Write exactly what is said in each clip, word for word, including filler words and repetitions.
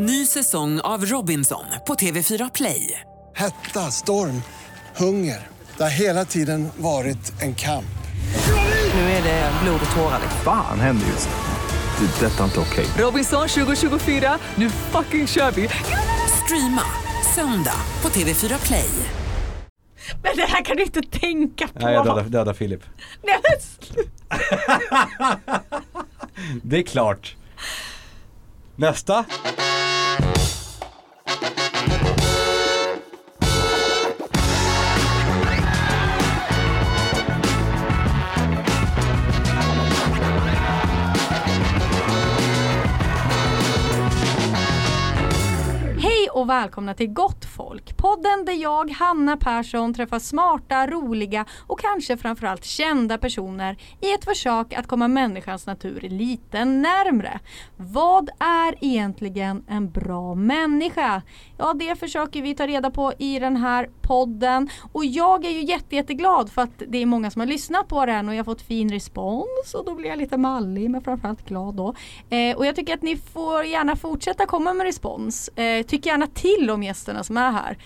Ny säsong av Robinson på T V fyra Play. Hetta, storm, hunger. Det har hela tiden varit en kamp. Nu är det blod och tårar. Fan, händer just det. Detta är inte okej. Robinson tjugo tjugofyra, nu fucking kör vi. Streama söndag på T V fyra Play. Men det här kan du inte tänka på. Nej, jag dödar, dödar Filip. Nej, det är klart. Nästa. Och välkomna till Gott Folk, podden där jag, Hanna Persson, träffar smarta, roliga och kanske framförallt kända personer i ett försök att komma människans natur lite närmre. Vad är egentligen en bra människa? Ja, det försöker vi ta reda på i den här podden. Och jag är ju jätte, jätteglad för att det är många som har lyssnat på den och jag har fått fin respons och då blir jag lite mallig men framförallt glad då. Eh, och jag tycker att ni får gärna fortsätta komma med respons. Eh, tycker gärna till om gästerna som är här.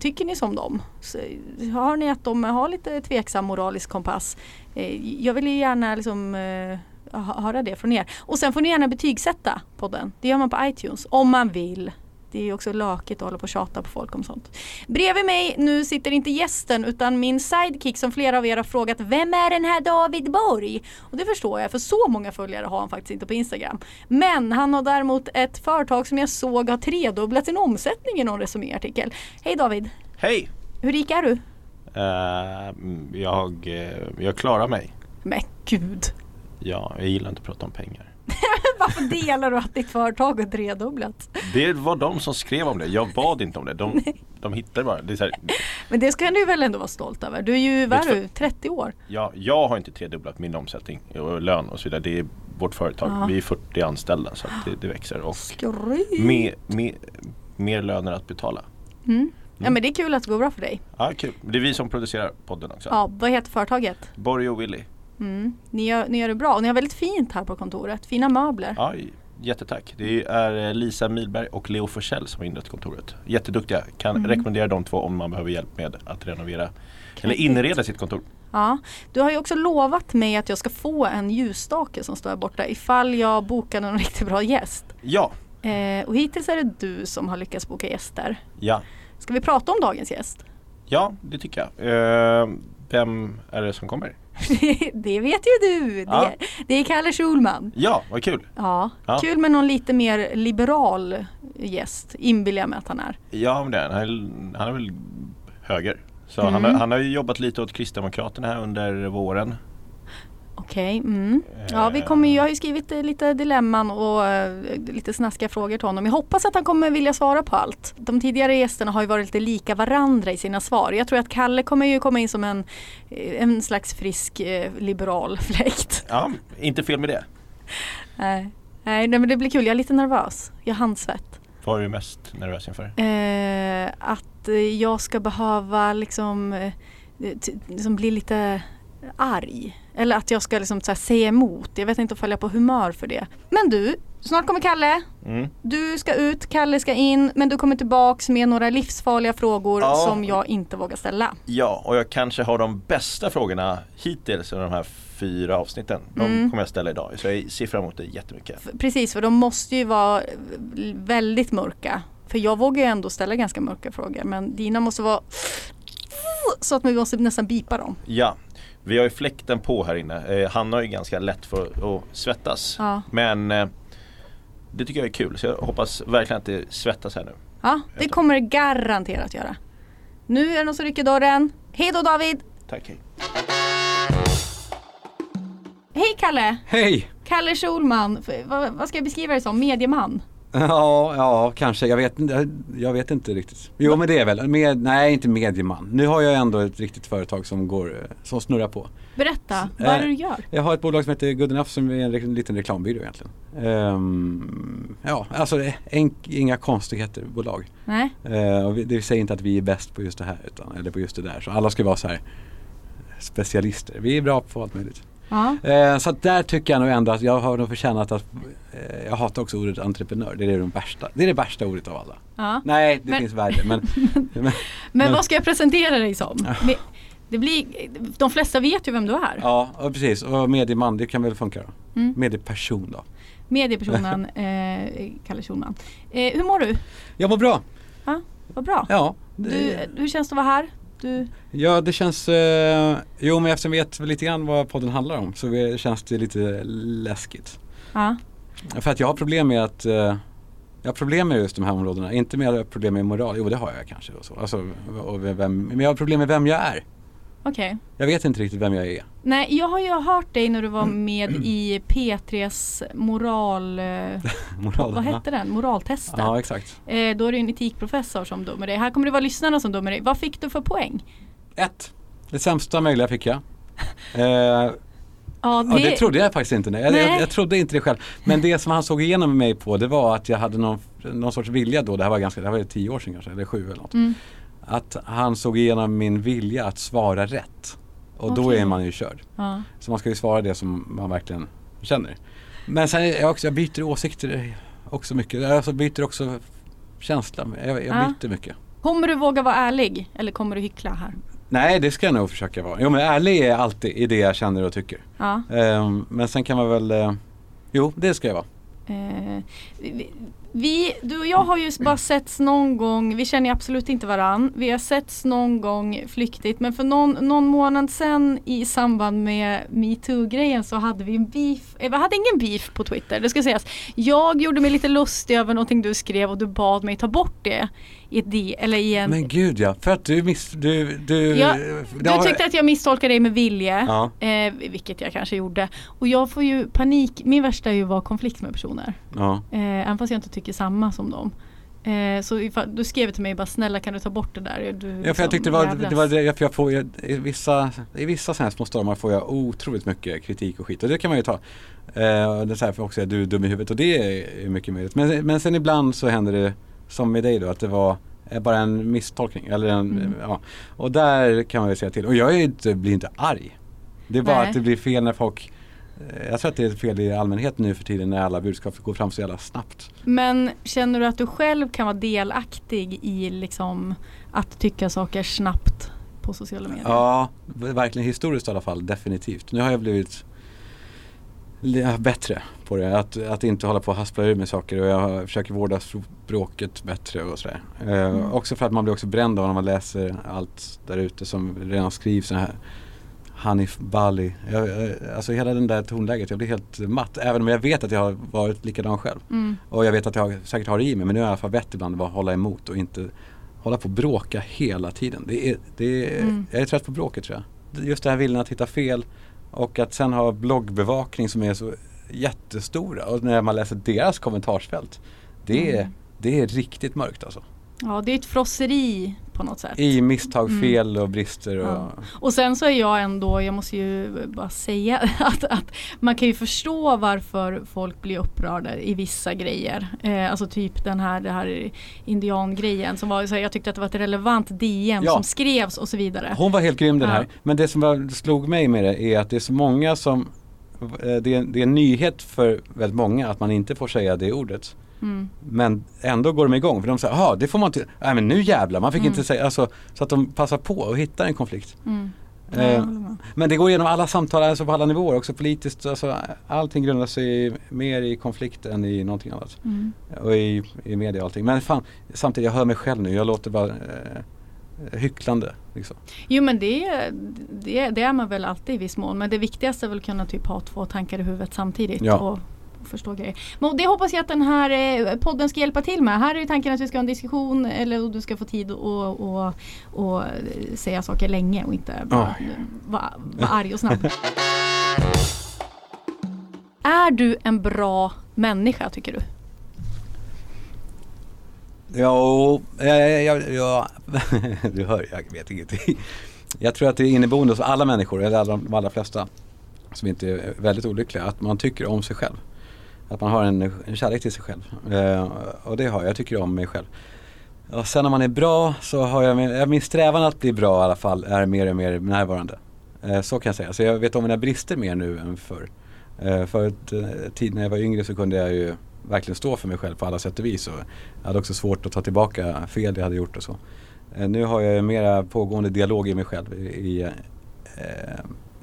Tycker ni som dem? Har ni att de har lite tveksam moralisk kompass? Jag vill ju gärna liksom höra det från er. Och sen får ni gärna betygsätta podden. Det gör man på iTunes om man vill. Det är ju också lökigt att hålla på och tjata på folk om sånt. Bredvid mig nu sitter inte gästen utan min sidekick som flera av er har frågat. Vem är den här David Borg? Och det förstår jag, för så många följare har han faktiskt inte på Instagram. Men han har däremot ett företag som jag såg har tredubblat sin omsättning i någon resuméartikel. Hej David. Hej. Hur rik är du? Uh, jag, jag klarar mig. Men gud. Ja, jag gillar inte att prata om pengar. Varför delar du att ditt företag har tredubblat? Det var de som skrev om det. Jag bad inte om det. De, de hittade bara. Det är så här. Men det ska du väl ändå vara stolt över? Du är ju, vad är du, trettio år? Ja, jag har inte tredubblat min omsättning och lön och så vidare. Det är vårt företag. Ja. Vi är fyrtio anställda så att det, det växer. Och med, med, mer löner att betala. Mm. Mm. Ja, men det är kul att det går bra för dig. Ja, kul. Det är vi som producerar podden också. Ja, vad heter företaget? Borg och Willy. Mm. Ni, gör, ni gör det bra och ni har väldigt fint här på kontoret, fina möbler. Ja, jättetack. Det är Lisa Milberg och Leo Forsell som har inrett kontoret. Jätteduktiga, kan mm. rekommendera de två om man behöver hjälp med att renovera Kräftigt. Eller inreda sitt kontor. Ja, du har ju också lovat mig att jag ska få en ljusstake som står här borta ifall jag bokar någon riktigt bra gäst. Ja. eh, Och hittills är det du som har lyckats boka gäster. Ja. Ska vi prata om dagens gäst? Ja, det tycker jag. eh, Vem är det som kommer? Det vet ju du. Det, ja. det är Kalle Schulman. Ja, vad kul. Ja, ja. Kul med någon lite mer liberal gäst, inbillar jag mig att han är. Ja, men det är, han är, han är väl höger. Så mm. han, har, han har ju jobbat lite åt Kristdemokraterna här under våren. Okej, okay, mm. ja, vi kommer, jag har ju skrivit lite dilemman och lite snaskiga frågor till honom. Jag hoppas att han kommer vilja svara på allt. De tidigare gästerna har ju varit lite lika varandra i sina svar. Jag tror att Kalle kommer ju komma in som en, en slags frisk liberal fläkt. Ja, inte fel med det. Nej, nej, men det blir kul. Jag är lite nervös. Jag har handsvett. Vad är du mest nervös inför? Eh, att jag ska behöva liksom, liksom bli lite arg. Eller att jag ska liksom så här säga emot. Jag vet inte om jag följer på humör för det. Men du, snart kommer Kalle. Mm. Du ska ut, Kalle ska in. Men du kommer tillbaks med några livsfarliga frågor ja. som jag inte vågar ställa. Ja, och jag kanske har de bästa frågorna hittills i de här fyra avsnitten. De mm. kommer jag ställa idag. Så jag ser fram emot det jättemycket. Precis, för de måste ju vara väldigt mörka. För jag vågar ju ändå ställa ganska mörka frågor. Men dina måste vara så att man måste nästan bipa dem. Ja. Vi har ju fläkten på här inne. Eh, han har ju ganska lätt för att svettas. Ja. Men eh, det tycker jag är kul. Så jag hoppas verkligen att det svettas här nu. Ja, det kommer det garanterat göra. Nu är det någon som rycker dörren. Hej då David! Tack, hej. Hej Kalle! Hej! Kalle Schulman. Vad, vad ska jag beskriva dig som? Medieman? Ja, ja, kanske. Jag vet, jag vet inte riktigt. Jo, men det är väl. Med, nej, inte medieman. Nu har jag ändå ett riktigt företag som, går, som snurrar på. Berätta, vad är det du gör? Jag har ett bolag som heter Good Enough som är en liten reklambyrå egentligen. Um, ja, alltså en, inga konstigheter bolag. Nej. Uh, och vi, det säger inte att vi är bäst på just det här utan, eller på just det där. Så alla ska vara så här specialister. Vi är bra på allt möjligt. Ja. Eh, så att där tycker jag nog ändå att jag har nog förtjänat att eh, jag hatar också ordet entreprenör. Det är det, de värsta, det är det värsta ordet av alla. Ja. Nej, det men, finns värde. Men, men, men, men vad ska jag presentera dig som? Det blir, de flesta vet ju vem du är. Ja, och precis. Och medieman, det kan väl funka då. Mm. Medieperson då. Mediepersonen eh, Kalle Schulman. Eh, hur mår du? Jag mår bra. Ja, vad bra. Ja, det... du, hur känns det att vara här? Du... Ja, det känns... Eh, jo, men eftersom vi vet lite grann vad podden handlar om så vi, känns det lite läskigt. Ja. För att jag har problem med att... Eh, jag har problem med just de här områdena. Inte mer problem med moral. Jo, det har jag kanske. Och så. Alltså, och vem, men jag har problem med vem jag är. Okay. Jag vet inte riktigt vem jag är. Nej, jag har ju hört dig när du var med i P tre:s moral... moral vad hette den? Moraltesten. Ja, exakt. Eh, då är det en etikprofessor som dömer dig. Här kommer det vara lyssnarna som dömer dig. Vad fick du för poäng? Ett. Det sämsta möjliga fick jag. eh, ja, det... ja, det trodde jag faktiskt inte. Nej. Jag, jag, jag trodde inte det själv. Men det som han såg igenom mig på, det var att jag hade någon, någon sorts vilja då. Det här var ganska, det här var tio år sedan kanske, eller sju eller något. Mm. Att han såg igenom min vilja att svara rätt. Och okay. Då är man ju körd. Ja. Så man ska ju svara det som man verkligen känner. Men sen jag, också, jag byter åsikter också mycket. Jag alltså byter också känsla. Jag, jag byter ja. mycket. Kommer du våga vara ärlig? Eller kommer du hyckla här? Nej, det ska jag nog försöka vara. Jo, men ärlig är alltid i det jag känner och tycker. Ja. Um, men sen kan man väl... Uh, jo, det ska jag vara. Uh, vi, vi, du och jag har ju bara setts någon gång. Vi känner absolut inte varann. Vi har setts någon gång flyktigt. Men för någon, någon månad sedan i samband med MeToo-grejen så hade vi en beef. Vi hade ingen beef på Twitter, det ska sägas. Jag gjorde mig lite lustig över någonting du skrev och du bad mig ta bort det i det, eller i en... Men gud ja, för att du miss... Du, du, jag, du har... tyckte att jag misstolkade dig med vilje, ja. eh, vilket jag kanske gjorde. Och jag får ju panik. Min värsta är ju att vara konflikt med personer. Ja. Eh, även fast jag inte tycker samma som dem. Eh, så ifall, du skrev till mig bara, snälla kan du ta bort det där? Du, ja, för liksom, jag tyckte det var... Det var det, för jag får, jag, i vissa, i vissa sådana små stormar får jag otroligt mycket kritik och skit. Och det kan man ju ta. Eh, det är så här för också att du är dum i huvudet. Och det är mycket möjligt. Men, men sen ibland så händer det... som med dig då, att det var bara en misstolkning eller en, mm. ja. Och där kan man väl säga till, och jag är inte, blir inte arg, det är bara Nej. Att det blir fel när folk, jag tror att det är fel i allmänhet nu för tiden när alla budskap går fram så jävla snabbt. Men känner du att du själv kan vara delaktig i liksom att tycka saker snabbt på sociala medier? Ja, verkligen, historiskt i alla fall, definitivt. Nu har jag blivit bättre på det, att, att inte hålla på och haspla ur med saker, och jag försöker vårda språket bättre och sådär. Mm. Eh, också för att man blir också bränd av när man läser allt där ute som redan skrivs, så här Hanif Bali, jag, jag, alltså hela den där tonläget, jag blir helt matt, även om jag vet att jag har varit likadan själv. Mm. Och jag vet att jag säkert har det i mig, men nu är jag i alla fall bättre ibland att hålla emot och inte hålla på och bråka hela tiden. Det är, det är, mm. Jag är trött på bråket, tror jag. Just det här viljan att hitta fel. Och att sen ha bloggbevakning som är så jättestora. Och när man läser deras kommentarsfält. Det är, mm. det är riktigt mörkt alltså. Ja, det är ett frosseri på något sätt. I misstag, fel mm. och brister. Och... Ja. Och sen så är jag ändå, jag måste ju bara säga att, att man kan ju förstå varför folk blir upprörda i vissa grejer. Eh, alltså typ den här, det här indiangrejen som var, så här, jag tyckte att det var ett relevant D M ja. Som skrevs och så vidare. Hon var helt grym den här. Ja. Men det som var, slog mig med det är att det är så många som, eh, det, är, det är en nyhet för väldigt många att man inte får säga det ordet. Mm. Men ändå går de igång för de säger, ja det får man inte, nej men nu jävlar man fick mm. inte säga, alltså, så att de passar på och hittar en konflikt mm. eh, men det går igenom alla samtal, alltså på alla nivåer också politiskt, alltså, allting grundar sig mer i konflikt än i någonting annat mm. och i, i media och allting, men fan, samtidigt jag hör mig själv nu, jag låter bara eh, hycklande liksom. Jo men det, det, det är man väl alltid i viss mån, men det viktigaste är väl att kunna typ ha två tankar i huvudet samtidigt ja. Och förstå grejer. Men det hoppas jag att den här podden ska hjälpa till med. Här är ju tanken att vi ska ha en diskussion eller du ska få tid att och, och säga saker länge och inte bara vara var arg och snabb. Är du en bra människa tycker du? Ja, jag, jag, jag du hör, jag vet ingenting. Jag tror att det är inneboende hos alla människor eller alla, de allra flesta som inte är väldigt olyckliga att man tycker om sig själv. Att man har en, en kärlek till sig själv. Eh, och det har jag. Jag tycker om mig själv. Och sen när man är bra så har jag... Min, min strävan att bli bra i alla fall är mer och mer närvarande. Eh, så kan jag säga. Så jag vet om mina brister mer nu än förr. Eh, för ett eh, tid när jag var yngre så kunde jag ju verkligen stå för mig själv på alla sätt och vis. Och jag hade också svårt att ta tillbaka fel jag hade gjort och så. Eh, nu har jag mera pågående dialog i mig själv i, i, eh,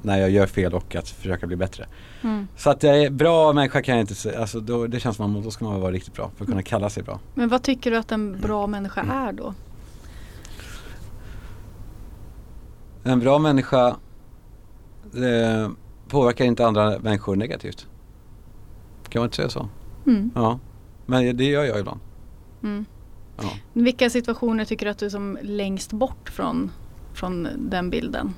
när jag gör fel och att försöka bli bättre. Mm. Så att jag är bra människa kan jag inte säga. Alltså då, det känns som att då ska man vara riktigt bra för att kunna kalla sig bra. Men vad tycker du att en bra människa mm. är då? En bra människa eh, påverkar inte andra människor negativt. Kan man inte säga så? Mm. Ja, men det gör jag ibland. Mm. Ja. Vilka situationer tycker du att du är som längst bort från, från den bilden?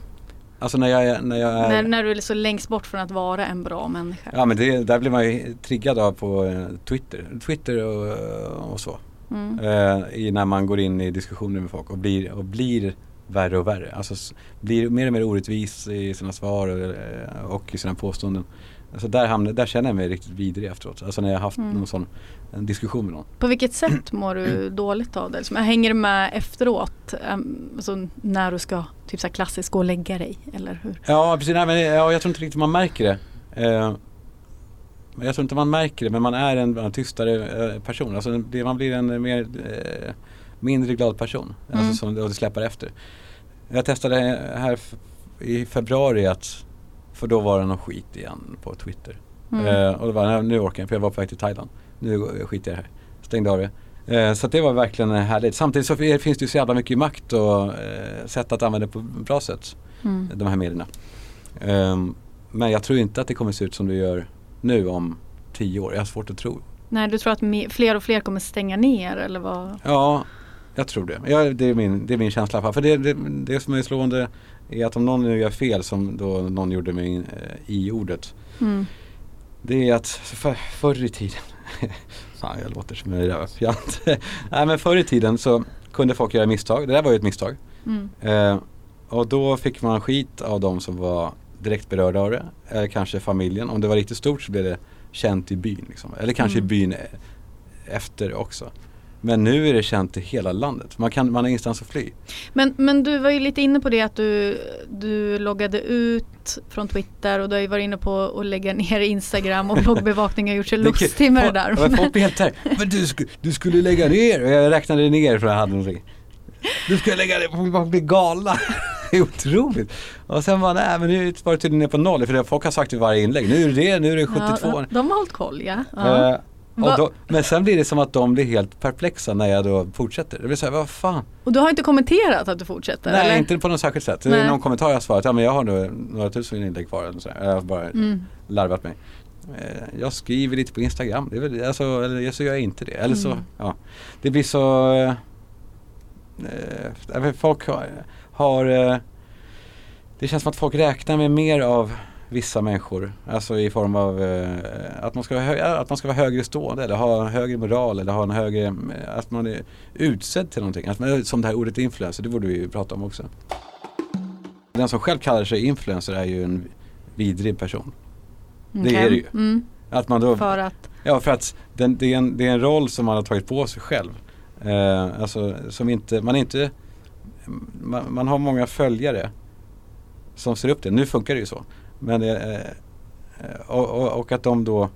Alltså när jag, när, jag är... när, när du är så längst bort från att vara en bra människa. Ja, men det, där blir man ju triggad av på Twitter, Twitter och, och så. Mm. Eh, i, när man går in i diskussioner med folk och blir, och blir värre och värre. Alltså blir mer och mer orättvis i sina svar och, och i sina påståenden. Alltså där, hamnar, där känner jag mig riktigt vidrig efteråt. Alltså när jag har haft mm. någon sån en diskussion med någon. På vilket sätt mår du dåligt av det? Liksom, jag hänger med efteråt um, alltså när du ska typ så här klassiskt gå och lägga dig, eller hur? Ja, precis. Nej, men, ja, jag tror inte riktigt man märker det. Eh, jag tror inte man märker det, men man är en, en tystare eh, person. Alltså, det, man blir en mer, eh, mindre glad person. Mm. Alltså, som och det släpar efter. Jag testade här f- i februari att för då var det någon skit igen på Twitter. Mm. Eh, och det var, nu orkar jag, för jag var på väg till Thailand. Nu skiter jag här. Stängde av det. Eh, så att det var verkligen härligt. Samtidigt så finns det ju så jävla mycket makt och eh, sätt att använda på bra sätt. Mm. De här medierna. Eh, men jag tror inte att det kommer se ut som det gör nu om tio år. Jag har svårt att tro. Nej, du tror att me- fler och fler kommer stänga ner, eller vad? Ja, jag tror det. Ja, det, är min, det är min känsla i alla fall. För det, det, det som är slående är att om någon nu gör fel, som då någon gjorde med i ordet mm. det är att för, förr i tiden fan, jag låter som en röv nej, men förr i tiden så kunde folk göra misstag, det där var ju ett misstag mm. eh, och då fick man skit av dem som var direkt berörda av det, eller kanske familjen, om det var riktigt stort så blev det känt i byn liksom. Eller kanske mm. i byn efter också. Men nu är det känt i hela landet. Man, kan, man har ingenstans att fly. Men, men du var ju lite inne på det att du, du loggade ut från Twitter, och du har ju varit inne på att lägga ner Instagram och bloggbevakning och gjort sig lustig med det där. Men, folk här. men du, sku, du skulle lägga ner. Jag räknade ner för jag hade någonting. Du skulle lägga ner för att bli galna. Det är otroligt. Och sen var nej, men nu var det tydligen ner på noll. För folk har sagt i varje inlägg. Nu är det, nu är det sjuttiotvå. Ja, de har hållit koll, ja. ja. Uh, Då, men sen blir det som att de blir helt perplexa när jag då fortsätter. Det blir så här, vad fan? Och du har inte kommenterat att du fortsätter? Nej, eller? Inte på något särskilt sätt. Det är någon kommentar jag har svarat. Ja, men jag har nu några tusen inlägg kvar. Eller så jag har bara mm. larvat mig. Jag skriver lite på Instagram. Det är väl, alltså, eller så gör jag inte det. Eller så, mm. ja. Det blir så... Eh, folk har... har eh, det känns som att folk räknar med mer av... vissa människor, alltså i form av eh, att man ska vara hö- att man ska vara högre stående, eller ha en högre moral, eller ha en högre, att man är utsedd till någonting, att man, som det här ordet influencer, det borde vi ju prata om också. Den som själv kallar sig influencer är ju en vidrig person. Okay. Det är det ju. Mm. Att man då, för att ja, för att den, det är en det är en roll som man har tagit på sig själv. Eh, alltså som inte man är inte man, man har många följare som ser upp det. Nu funkar det ju så. Men, eh, och, och, och att de då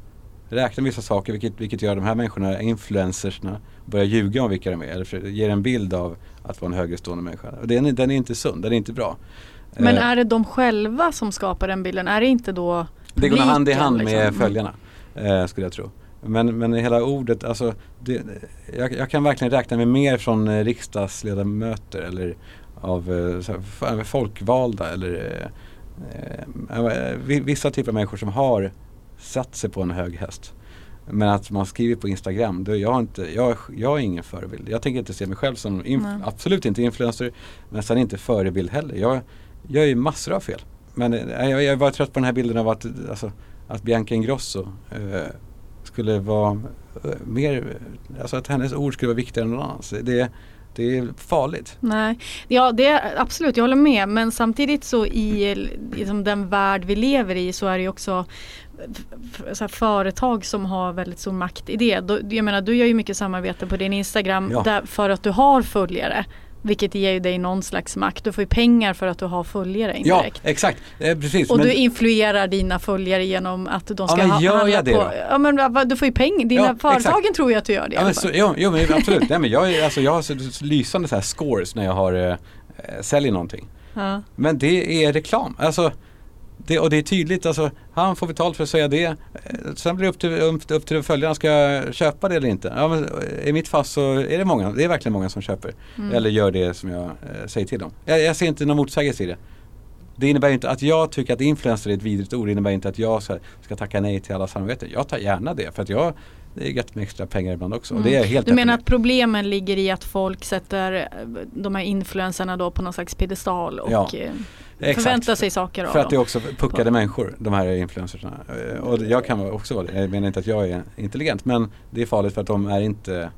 räknar vissa saker, vilket, vilket gör de här människorna, influencersna, börjar ljuga om vilka de är, eller ger en bild av att vara en högerstående människa, och den, den är inte sund, den är inte bra. Men eh, är det de själva som skapar den bilden? Är det inte då det går hand i hand liksom? Med följarna eh, skulle jag tro. Men, men hela ordet, alltså, det, jag, jag kan verkligen räkna med mer från riksdagsledamöter eller av eh, så här, folkvalda eller eh, vissa typer av människor som har satt sig på en hög häst. Men att man skriver på Instagram, då jag, har inte, jag, jag är ingen förebild. Jag tänker inte se mig själv som inf- absolut inte influencer, men sen inte förebild heller. Jag, jag är ju massor av fel. Men jag, jag var trött på den här bilden av att, alltså, att Bianca Ingrosso eh, skulle vara mer, alltså att hennes ord skulle vara viktigare än någon annans. Det Det är farligt. Nej. Ja, det är absolut, jag håller med, men samtidigt så i liksom, den värld vi lever i, så är det ju också så här, företag som har väldigt stor makt i det. Jag menar, du gör ju mycket samarbete på din Instagram, ja. Där, för att du har följare. Vilket ger ju dig någon slags makt. Du får ju pengar för att du har följare indirekt. Ja, exakt. Eh, precis. Och men... du influerar dina följare genom att de ska ja, men gör ha... jag det på... då? Ja, men du får ju pengar. Dina ja, företagen exakt. Tror jag att du gör det. Ja, men, så, jo, jo, men absolut. Nej, men jag, alltså, jag har lysande så här scores när jag har, eh, säljer någonting. Ja. Men det är reklam. Alltså, det, och det är tydligt. Alltså, han får betalt för att säga det. Sen blir det upp till, upp, upp till följaren. Ska köpa det eller inte? Ja, men i mitt fall så är det många. Det är verkligen många som köper. Mm. Eller gör det som jag eh, säger till dem. Jag, jag ser inte någon motsägelse i det. Det innebär inte att jag tycker att influencer är ett vidrigt ord. Det innebär inte att jag ska, ska tacka nej till alla samarbeten. Jag tar gärna det. För att jag... det är gett med extra pengar ibland också. Mm. Och det är helt du menar att problemen ligger i att folk sätter de här influenserna då på någon slags pedestal och ja, förväntar sig saker av dem. För att det är också puckade på. Människor, de här influencerna. Och jag kan också vara det. Jag menar inte att jag är intelligent, men det är farligt för att de är inte,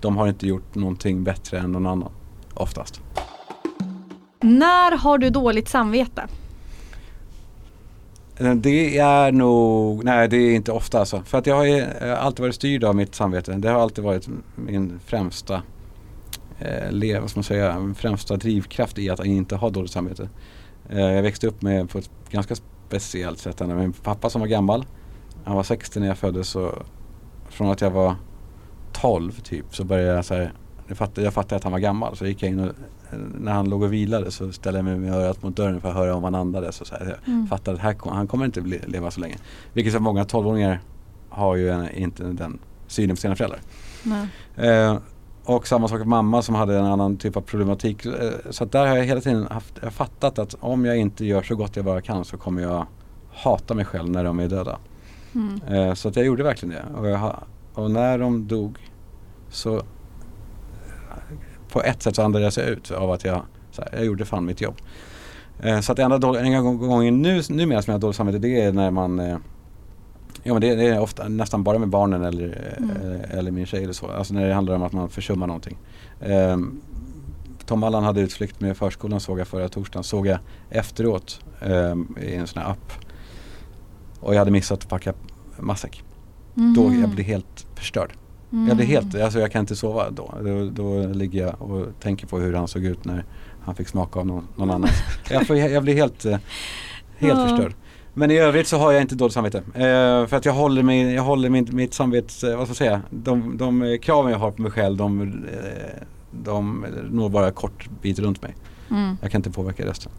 de har inte gjort någonting bättre än någon annan, oftast. När har du dåligt samvete? Det är nog... Nej, det är inte ofta alltså. För att jag har ju alltid varit styrd av mitt samvete. Det har alltid varit min främsta eh, lev, vad ska man säga, min främsta drivkraft i att inte ha dåligt samvete. Eh, jag växte upp med på ett ganska speciellt sätt. Min pappa som var gammal, han var sextio när jag föddes. Och från att jag var tolv typ så började jag så här... Jag fattade, jag fattade att han var gammal. Så gick jag in och när han låg och vilade så ställde jag mig med örat mot dörren för att höra om han andades. Och så här. Jag mm. fattade att här, han kommer inte leva så länge. Vilket så många tolvåringar har ju en, inte den synen på sina föräldrar. Eh, och samma sak med mamma som hade en annan typ av problematik. Eh, så att där har jag hela tiden haft, jag fattat att om jag inte gör så gott jag bara kan så kommer jag hata mig själv när de är döda. Mm. Eh, så att jag gjorde verkligen det. Och, jag, och när de dog så... på ett sätt så andades jag ut av att jag, så här, jag gjorde fan mitt jobb. Eh, så att det enda dåliga, en gång nu, numera som jag har dåligt samvete, det är när man eh, ja men det, det är ofta nästan bara med barnen eller, mm. eh, eller min tjej eller så. Alltså när det handlar om att man försummar någonting. Eh, Tom Allan hade utflykt med förskolan såg jag förra torsdagen. Såg jag efteråt eh, i en sån här app. Och jag hade missat att packa matsäck. Mm. Då jag blev helt förstörd. Mm. Ja, det är helt, alltså jag kan inte sova då. då. Då ligger jag och tänker på hur han såg ut när han fick smaka av någon, någon annan. jag, får, jag blir helt, helt ja. förstörd. Men i övrigt så har jag inte dåligt samvete. Eh, för att jag håller, mig, jag håller mitt, mitt samvete, vad ska jag säga, de, de kraven jag har på mig själv, de, de når bara kort bit runt mig. Mm. Jag kan inte påverka resten.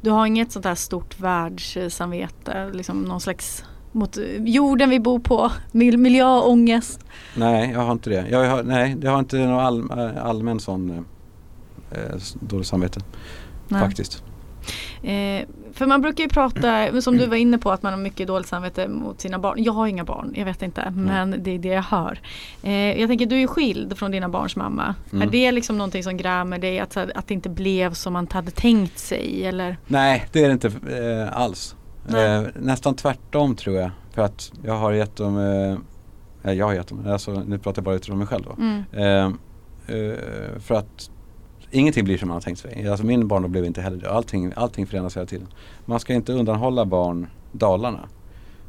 Du har inget sånt här stort världssamvete, liksom någon slags... mot jorden vi bor på, miljö och ångest. Nej, jag har inte det. Jag har, nej, jag har inte någon all, allmän sån eh, dåligt samvete. Nej. Faktiskt. Eh, för man brukar ju prata, som du var inne på, att man har mycket dåligt samvete mot sina barn. Jag har inga barn, jag vet inte, men mm. det är det jag hör. Eh, jag tänker, du är skild från dina barns mamma. Mm. Är det liksom någonting som grämer dig, att, att det inte blev som man hade tänkt sig? Eller? Nej, det är det inte eh, alls. Eh, nästan tvärtom tror jag, för att jag har gett dem eh, jag har gett dem, alltså, nu pratar jag bara utifrån mig själv då. Mm. Eh, eh, för att ingenting blir som man har tänkt sig, alltså min barndom blev inte heller det, allting, allting förändras hela tiden. Man ska inte undanhålla barn dalarna.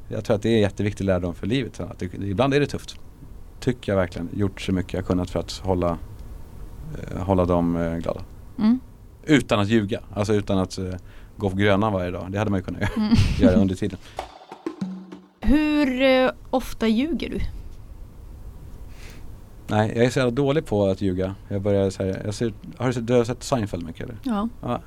Jag tror att det är en jätteviktig lärdom för livet, att det, ibland är det tufft, tycker jag verkligen, gjort så mycket jag kunnat för att hålla eh, hålla dem eh, glada. Mm. Utan att ljuga, alltså utan att eh, gå på gröna varje dag. Det hade man ju kunnat mm. göra under tiden. Hur eh, ofta ljuger du? Nej, jag är så jävla dålig på att ljuga. Jag började så här, jag ser, har du, du har sett Seinfeld mycket eller? Ja. ja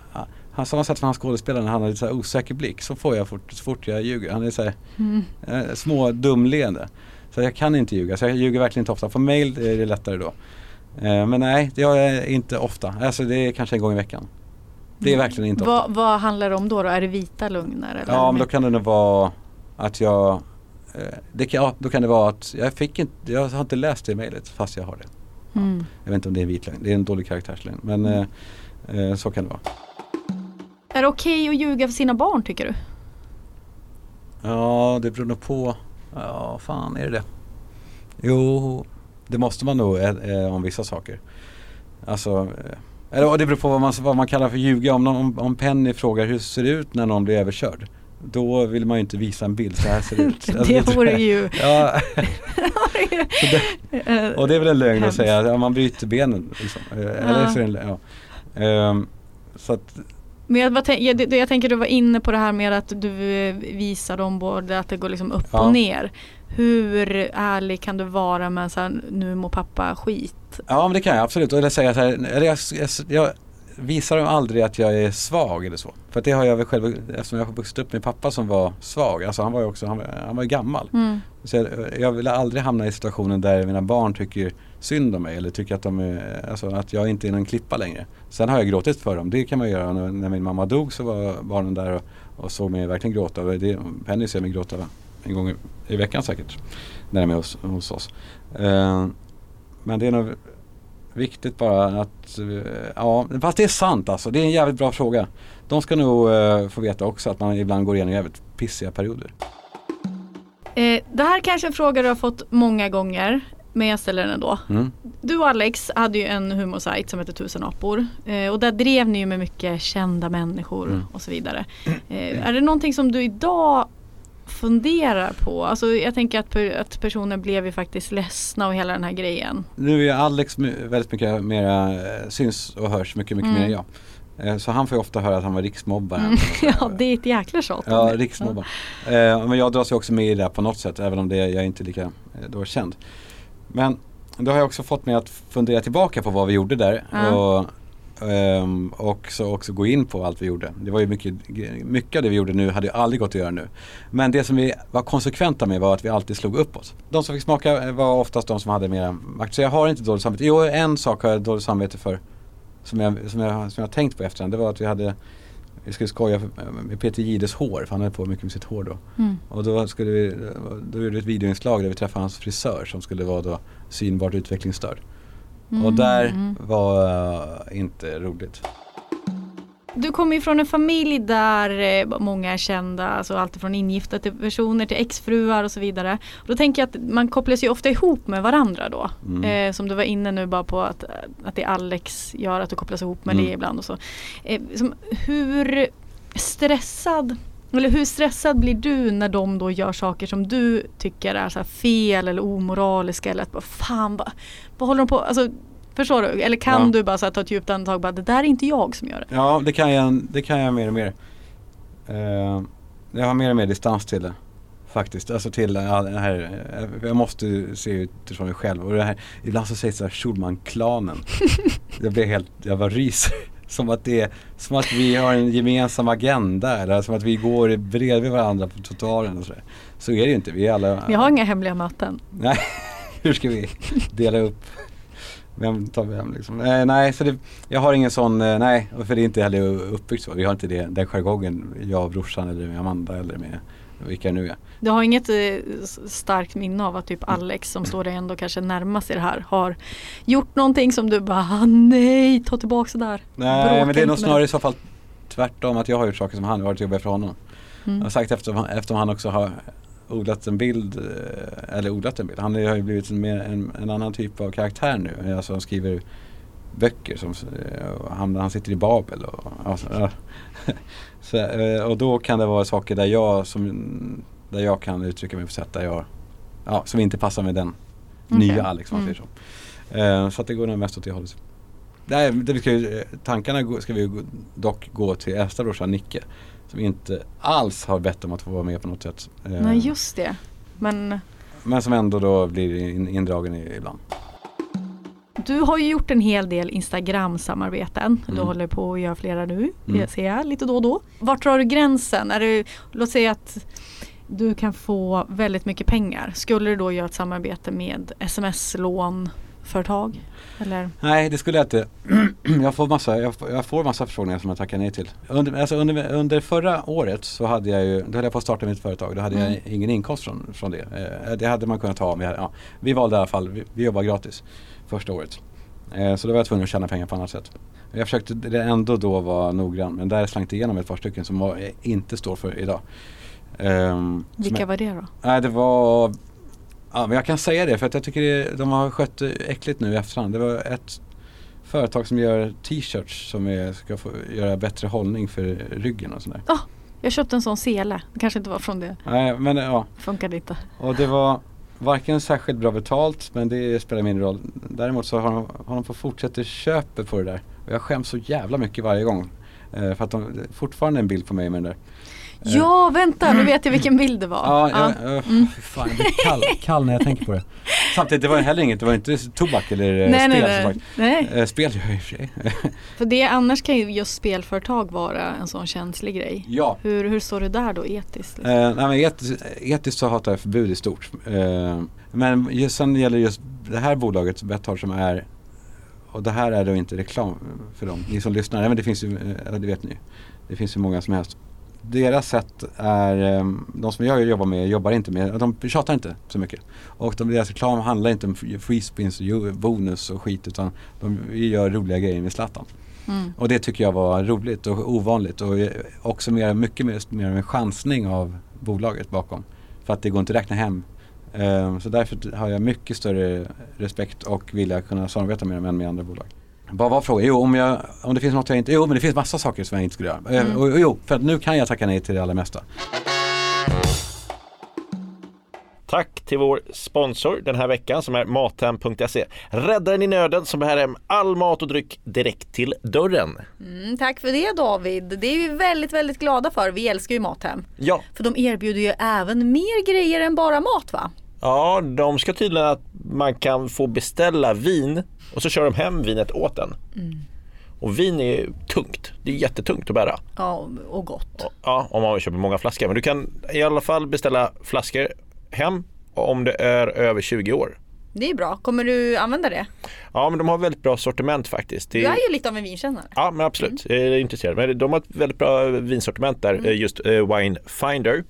han, samma sätt som han skådespelaren, han har lite så här osäker blick. Så får jag fort, så fort jag ljuger. Han är så här, mm. eh, små dumleende. Så jag kan inte ljuga. Så jag ljuger verkligen inte ofta. På mail är det lättare då. Eh, men nej, det gör jag inte ofta. Alltså det är kanske en gång i veckan. Det är verkligen inte ofta. Vad, vad handlar det om då, då? Är det vita lögner? Eller ja, men då kan det nog vara att jag... Det kan, ja, då kan det vara att jag fick inte... Jag har inte läst det i mejlet fast jag har det. Ja. Mm. Jag vet inte om det är en vit lögn. Det är en dålig karaktärslägn. Men mm. eh, så kan det vara. Är det okej att ljuga för sina barn, tycker du? Ja, det beror nog på... Ja, fan, är det det? Jo, det måste man nog eh, om vissa saker. Alltså... Eh, Eller, det beror på vad man, vad man kallar för ljuga. Om, någon, om Penny frågar hur det ser ut när någon blir överkörd. då vill man ju inte visa en bild så här ser ut. Alltså, det vore ju... Ja. Så det, och det är väl en lögn hemskt. Att säga. Ja, man bryter benen. Liksom. Eller så är det en, ja. um, så att... Men jag, bara tänk, jag, jag tänker du var inne på det här med att du visar dem både att det går liksom upp ja. Och ner. Hur ärlig kan du vara med så här, nu mår pappa skit? Ja, men det kan jag absolut. Och jag, säger så här, jag, jag, jag visar dem aldrig att jag är svag eller så. För att det har jag väl själv, eftersom jag har vuxit upp med pappa som var svag. Alltså han var ju också, han, han var ju gammal. Mm. Så jag, jag vill aldrig hamna i situationen där mina barn tycker synd om mig eller tycker att, de är, alltså, att jag inte är någon klippa längre. Sen har jag gråtit för dem. Det kan man göra. När, när min mamma dog så var barnen där och, och såg mig verkligen gråta. Det, Penny ser mig gråta en gång i, i veckan säkert. När jag är med hos, hos oss. Uh, men det är nog viktigt bara att... Uh, ja, fast det är sant alltså. Det är en jävligt bra fråga. De ska nog uh, få veta också att man ibland går igenom jävligt pissiga perioder. Eh, det här kanske är en fråga du har fått många gånger. Men jag ställer den ändå. Mm. Du och Alex hade ju en humorsajt som heter Tusen Apor. Eh, och där drev ni ju med mycket kända människor mm. och så vidare. Eh, är det någonting som du idag funderar på? Alltså jag tänker att, per, att personer blev ju faktiskt ledsna och hela den här grejen. Nu är Alex väldigt mycket mer syns och hörs mycket, mycket mm. mer än jag. Så han får ju ofta höra att han var riksmobbaren. Mm. Ja, det är ett jäkla tjat. Ja, riksmobbaren. Mm. Men jag dras ju också med i det på något sätt, även om det, jag är inte lika då känd. Men då har jag också fått mig att fundera tillbaka på vad vi gjorde där. Mm. Och, um, och så också gå in på allt vi gjorde. Det var ju mycket, mycket av det vi gjorde nu hade ju aldrig gått att göra nu. Men det som vi var konsekventa med var att vi alltid slog uppåt. De som fick smaka var oftast de som hade mer makt. Så jag har inte dåligt samvete. Jo, en sak har jag dåligt samvete för. Som jag, som, jag, som jag tänkt på efterhand, det var att vi hade vi skulle skoja med Peter Gides hår, för han hade på mycket med sitt hår då. Mm. Och då skulle vi, då gjorde vi ett videoinslag där vi träffade hans frisör som skulle vara då synbart utvecklingsstörd. Mm. Och där var uh, inte roligt. Du kommer ju från en familj där många är kända, alltså allt från ingifta till personer till exfruar och så vidare. Och då tänker jag att man kopplas ju ofta ihop med varandra då. Mm. Eh, som du var inne nu bara på att, att det Alex gör att du kopplas ihop med mm. det ibland och så. Eh, som, hur stressad eller hur stressad blir du när de då gör saker som du tycker är så här fel eller omoraliska eller att bara fan, bara, vad håller de på? Alltså, förstår du? Eller kan ja. Du bara så här, ta ett djupt andetag och bara, det där är inte jag som gör det? Ja, det kan jag, det kan jag mer och mer. Uh, jag har mer och mer distans till det. Faktiskt. Alltså till uh, det här. Uh, jag måste se utifrån mig själv. Och det här, ibland så sägs det så här, Schulman-klanen. jag blev helt, jag var rys. som, att det, som att vi har en gemensam agenda. Eller som att vi går bredvid varandra på totalen. Och så, så är det ju inte. Vi är alla... Vi har inga hemliga möten. Nej, hur ska vi dela upp... Vem tar vi hem liksom? Eh, nej, så det, jag har ingen sån, eh, nej, för det är inte heller uppbyggt så. Vi har inte det, den jargongen, jag och brorsan eller med Amanda eller med vilka nu är. Du har inget eh, starkt minne av att typ Alex som står dig ändå kanske närmast i det här har gjort någonting som du bara, nej, ta tillbaka så där. Nej, bråka men det är nog snarare i så fall tvärtom att jag har gjort saker som han har varit jobbiga för honom. Mm. Jag har sagt eftersom, eftersom han också har odlat en bild eller odlat en bild. Han har ju blivit en, en, en annan typ av karaktär nu. Alltså han skriver böcker som han, han sitter i Babel och, alltså, så, och då kan det vara saker där jag som där jag kan uttrycka mig på sätt där jag ja, som inte passar med den okay. nya Alex man mm. säger så. Så att det går nog mest åt det hållet. Nej, det ska ju, tankarna ska vi dock gå till äldsta brorsan Nicke. Som inte alls har bett om att få vara med på något sätt. Nej, just det. Men, Men som ändå då blir indragen ibland. Du har ju gjort en hel del Instagram-samarbeten. Du mm. håller på att göra flera nu. Mm. Jag ser jag lite då och då. Vart drar du gränsen? Är det, låt säga att du kan få väldigt mycket pengar. Skulle du då göra ett samarbete med sms-lån? Företag? Eller? Nej, det skulle jag inte. Jag får massa, jag får, jag får massa förfrågningar som jag tackar nej till. Under, alltså under, under förra året så hade jag ju, då höll jag på att starta mitt företag. Då hade mm. jag ingen inkomst från, från det. Eh, det hade man kunnat ta om. Vi, hade, ja. vi valde i alla fall, vi, vi jobbade gratis första året. Eh, så då var jag tvungen att tjäna pengar på annat sätt. Jag försökte det ändå då vara noggrann. Men där slank det igenom ett par stycken som jag inte står för idag. Eh, Vilka jag, var det då? Nej, det var... Ja, men jag kan säga det för att jag tycker det, de har skött äckligt nu i efterhand. Det var ett företag som gör t-shirts som är, ska få göra bättre hållning för ryggen och sådär. Ja, oh, Jag köpte en sån sele. Det kanske inte var från det. Nej, men ja. Funkade inte. Och det var varken särskilt bra betalt, men det spelar mindre roll. Däremot så har de, har de fått fortsätta köpa på det där. Och jag skäms så jävla mycket varje gång. Eh, för att de fortfarande en bild på mig med den där. Ja, vänta, nu vet jag vilken bild det var. Ja, ja. Jag, mm. fan, jag blir kall, kall när jag tänker på det. Samtidigt, det var heller inget, det var inte tobak eller nej, spel. Nej, nej. nej. Spel gör jag i och för sig. För det, annars kan ju just spelföretag vara en sån känslig grej. Ja. Hur, hur står det där då etiskt? Liksom? Eh, nej, men etis, etiskt så hatar jag förbud i stort. Eh, men just, sen gäller just det här bolaget, Betthard, som är... Och det här är då inte reklam för dem. Ni som lyssnar, nej, men det finns ju, eller det vet ni, det finns ju många som helst. Deras sätt är, de som jag jobbar med jobbar inte med, de tjatar inte så mycket. Och de, deras reklam handlar inte om free spins och bonus och skit, utan de gör roliga grejer med Zlatan. Mm. Och det tycker jag var roligt och ovanligt. Och också mer, mycket mer, mer en chansning av bolaget bakom. För att det går inte att räkna hem. Så därför har jag mycket större respekt och vilja kunna samarbeta med dem än med andra bolag. Vad var frågan? Jo, om, jag, om det finns något jag inte... Jo, men det finns massa saker som jag inte skulle göra. Mm. Och, och, jo, för att nu kan jag tacka nej till det allra mesta. Tack till vår sponsor den här veckan som är mathem punkt se. Räddaren i nöden som bär hem all mat och dryck direkt till dörren. Mm, tack för det, David. Det är vi väldigt, väldigt glada för. Vi älskar ju Mathem. Ja. För de erbjuder ju även mer grejer än bara mat, va? Ja, de ska tydligen att man kan få beställa vin och så kör de hem vinet åt en. Mm. Och vin är ju tungt. Det är jättetungt att bära. Ja, och gott. Ja, om man köper många flaskor. Men du kan i alla fall beställa flaskor hem om det är över tjugo år. Det är bra. Kommer du använda det? Ja, men de har väldigt bra sortiment faktiskt. Det är... Jag är ju lite av en vinkännare. Ja, men absolut. Mm. Jag är intresserad. Men de har ett väldigt bra vinsortiment där. Mm. Just Wine Finder.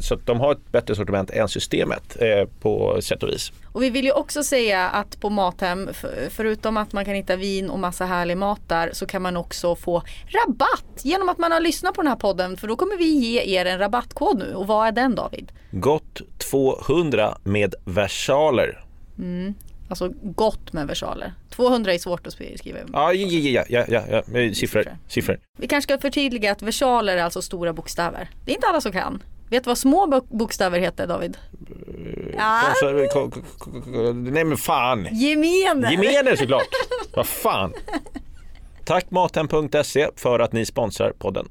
Så de har ett bättre sortiment än systemet på sätt och vis. Och vi vill ju också säga att på Mathem, förutom att man kan hitta vin och massa härlig mat där, så kan man också få rabatt genom att man har lyssnat på den här podden. För då kommer vi ge er en rabattkod nu. Och vad är den, David? Gott tvåhundra med versaler. Mm. Alltså gott med versaler. tvåhundra är svårt att skriva. Ja, ja, ja, ja, ja. Siffror. Siffror. Vi kanske ska förtydliga att versaler är alltså stora bokstäver. Det är inte alla som kan. Vet du vad små bokstäver heter, David? Nej, men fan. Gemener. Gemener, såklart. Vad fan. Tack mathem punkt se för att ni sponsrar podden.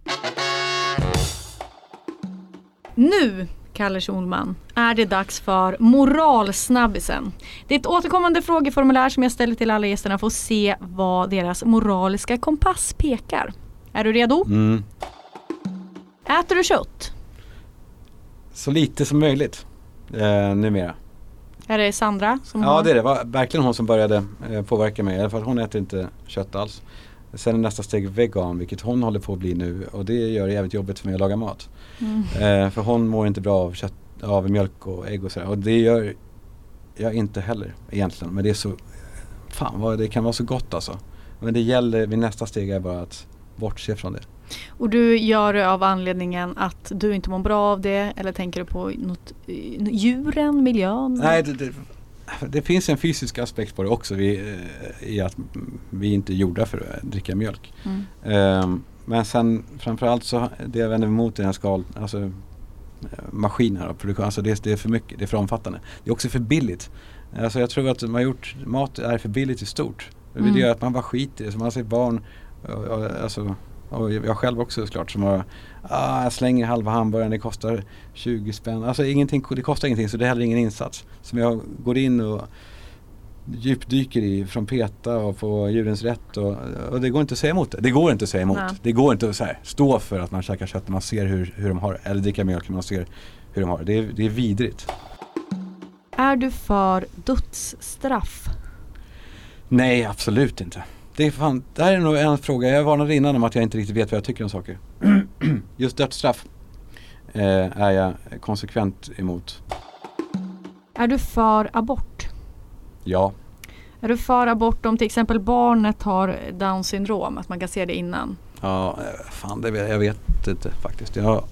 Nu, Kalle Schulman, är det dags för moralsnabbisen. Det är ett återkommande frågeformulär som jag ställer till alla gästerna för att se vad deras moraliska kompass pekar. Är du redo? Mm. Äter du kött? Så lite som möjligt eh, numera. Är det Sandra? Som ja, har... det är det. Var verkligen hon som började eh, påverka mig. I alla fall hon äter inte kött alls. Sen är nästa steg vegan, vilket hon håller på att bli nu. Och det gör det jävligt jobbigt för mig att laga mat. Mm. Eh, för hon mår inte bra av, kött, av mjölk och ägg och sådär. Och det gör jag inte heller egentligen. Men det är så... Fan, vad, det kan vara så gott alltså. Men det gäller, vid nästa steg är bara att bortse från det. Och du gör det av anledningen att du inte mår bra av det? Eller tänker du på något, djuren, miljön? Nej, det... det Det finns en fysisk aspekt på det också vi, i att vi inte är gjorda för att dricka mjölk. Mm. Um, men sen framförallt så det jag vänder emot i den här skal, alltså maskiner och produktion, alltså det, det är för mycket, det är för omfattande. Det är också för billigt. Alltså jag tror att man gjort, mat är för billigt i stort. Mm. Det gör att man bara skiter i det. Så man ser barn, och, och, alltså, och jag själv också såklart, som har, ah, jag slänger halva hamburgaren, det kostar tjugo spänn. Alltså ingenting, det kostar ingenting, så det är heller ingen insats. Som jag går in och djupdyker i från PETA och på djurens rätt. Och, och det går inte att säga emot det. Det går inte att säga emot. Nej. Det går inte att så här, stå för att man käkar kött när man ser hur, hur de har, eller dricka mjölk när man ser hur de har. Det är, det är vidrigt. Är du för dödsstraff? Nej, absolut inte. Det är, fan, det här är nog en fråga. Jag varnade innan om att jag inte riktigt vet vad jag tycker om saker. Just dödsstraff eh, är jag konsekvent emot. Är du för abort? Ja. Är du för abort om till exempel barnet har Down syndrom? Att man kan se det innan? Ja, fan, det, jag vet inte faktiskt. Jag,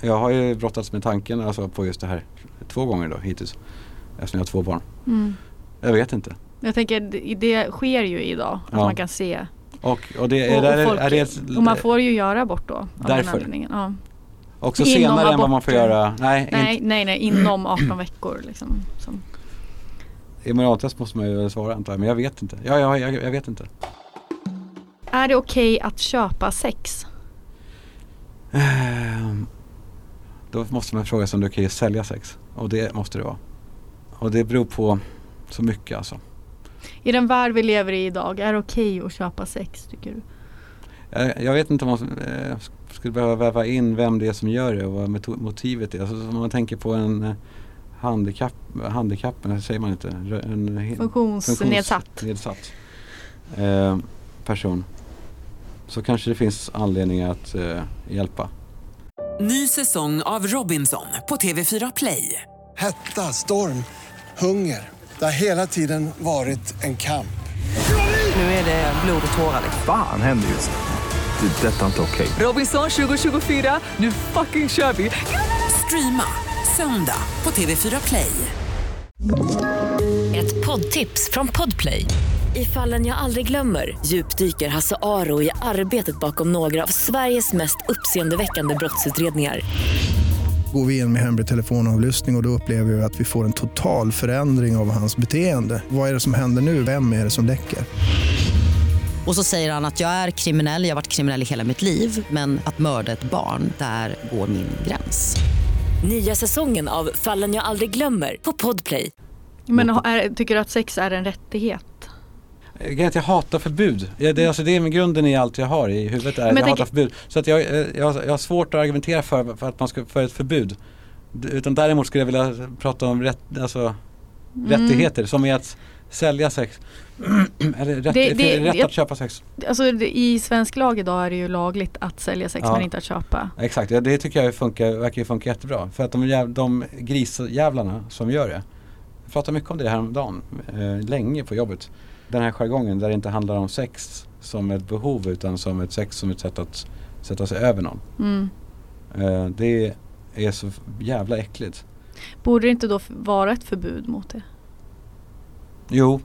jag har ju brottats med tanken alltså, på just det här två gånger då, hittills. Eftersom jag har två barn. Mm. Jag vet inte. Jag tänker, det sker ju idag att ja. Man kan se. Och, och, det, och, och, folk, är det, är det, och man får ju göra abort då. Därför. Ja. Också inom senare aborten. Än vad man får göra. Nej, nej, inte. nej, nej inom arton veckor. Liksom, som. I moraltest måste man ju svara, antar jag. Men jag vet inte. Ja, ja, jag, jag vet inte. Är det okej okay att köpa sex? Um, då måste man fråga om det är okej att sälja sex. Och det måste det vara. Och det beror på så mycket, alltså. I den värld vi lever i idag, är det okej okay att köpa sex, tycker du? Jag, jag vet inte om man eh, skulle behöva väva in vem det är som gör det och vad meto- motivet är. Alltså, om man tänker på en eh, handikapp, handikapp, säger man inte. En, en, funktionsnedsatt. funktionsnedsatt eh, person. Så kanske det finns anledning att eh, hjälpa. Ny säsong av Robinson på T V fyra Play. Hetta, storm, hunger. Det har hela tiden varit en kamp. Nu är det blod och tårar. Fan händer just det. Det är detta inte okej. Okay. Robinson tjugo tjugofyra, nu fucking kör vi. Streama söndag på T V fyra Play. Ett poddtips från Podplay. I Fallen jag aldrig glömmer djupdyker Hasse Aro i arbetet bakom några av Sveriges mest uppseendeväckande brottsutredningar. Går vi in med hemlig telefonavlyssning och, och då upplever vi att vi får en total förändring av hans beteende. Vad är det som händer nu? Vem är det som läcker? Och så säger han att jag är kriminell, jag har varit kriminell i hela mitt liv. Men att mörda ett barn, där går min gräns. Nya säsongen av Fallen jag aldrig glömmer på Podplay. Men är, tycker du att sex är en rättighet? Jag hatar förbud. Jag, det, alltså, det är grunden i allt jag har i huvudet. Är, jag hatar g- förbud. Så att jag, jag, jag har svårt att argumentera för, för att man ska för ett förbud. Utan däremot skulle jag vilja prata om rätt, alltså, mm. rättigheter. Som är att sälja sex. Eller rätt, det, det, rätt jag, att köpa sex. Alltså, i svensk lag idag är det ju lagligt att sälja sex, ja. Men inte att köpa. Exakt, ja, det tycker jag funkar, verkar funka jättebra. För att de, de grisjävlarna som gör det. Jag pratade mycket om det här om dagen. Eh, länge på jobbet. Den här jargongen där det inte handlar om sex som ett behov utan som ett sex som ett sätt att sätta sig över någon. Mm. Uh, det är så jävla äckligt. Borde det inte då vara ett förbud mot det? Jo,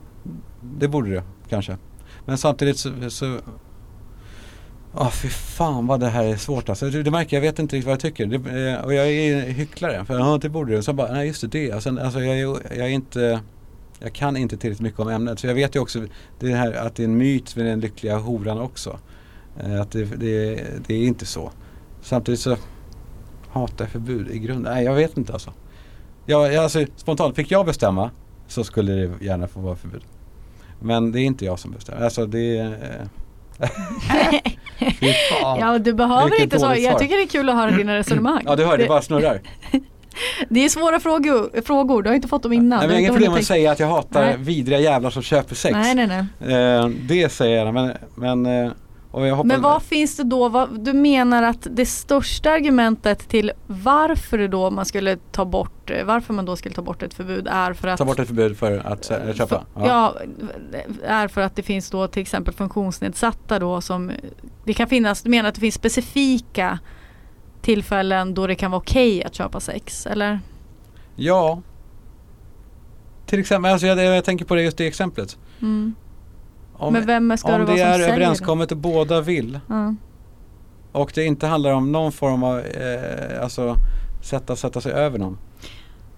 det borde det kanske. Men samtidigt så... så oh, fy fan vad det här är svårt. Alltså, det, det märker jag, vet inte riktigt vad jag tycker. Det, och jag är hycklare. För ja, det borde det. Så bara, nej just det. det. Alltså, alltså, jag, jag är inte... Jag kan inte tillräckligt mycket om ämnet. Så jag vet ju också det här, att det är en myt med den lyckliga horan också. Eh, att det, det, det är inte så. Samtidigt så hatar jag förbud i grunden. Nej, jag vet inte alltså. Jag, jag, alltså. Spontant fick jag bestämma så skulle det gärna få vara förbud. Men det är inte jag som bestämmer. Alltså det är... Eh, ja, du behöver inte så. Jag tycker det är kul att höra dina resonemang. Ja, du hör det. Bara snurrar. Det är svåra frågor, frågor. Du har inte fått dem innan. Nej, men inget problem att tänk... säga att jag hatar nej. vidriga jävlar som köper sex. Nej, nej, nej. Eh, det säger jag. Men, men, och jag hoppas men vad det. Finns det då? Vad, du menar att det största argumentet till varför, då man skulle ta bort, varför man då skulle ta bort ett förbud är för att... Ta bort ett förbud för att äh, köpa? För, ja. ja, är för att det finns då till exempel funktionsnedsatta då som... Det kan finnas, du menar att det finns specifika... tillfällen då det kan vara okej att köpa sex, eller? Ja. Till exempel, alltså jag, jag tänker på det just det exemplet. Mm. Om, Men vem ska det vara som säljer? Om det är överenskommet och båda vill. Mm. Och det inte handlar om någon form av eh, alltså sätta, sätta sig över någon.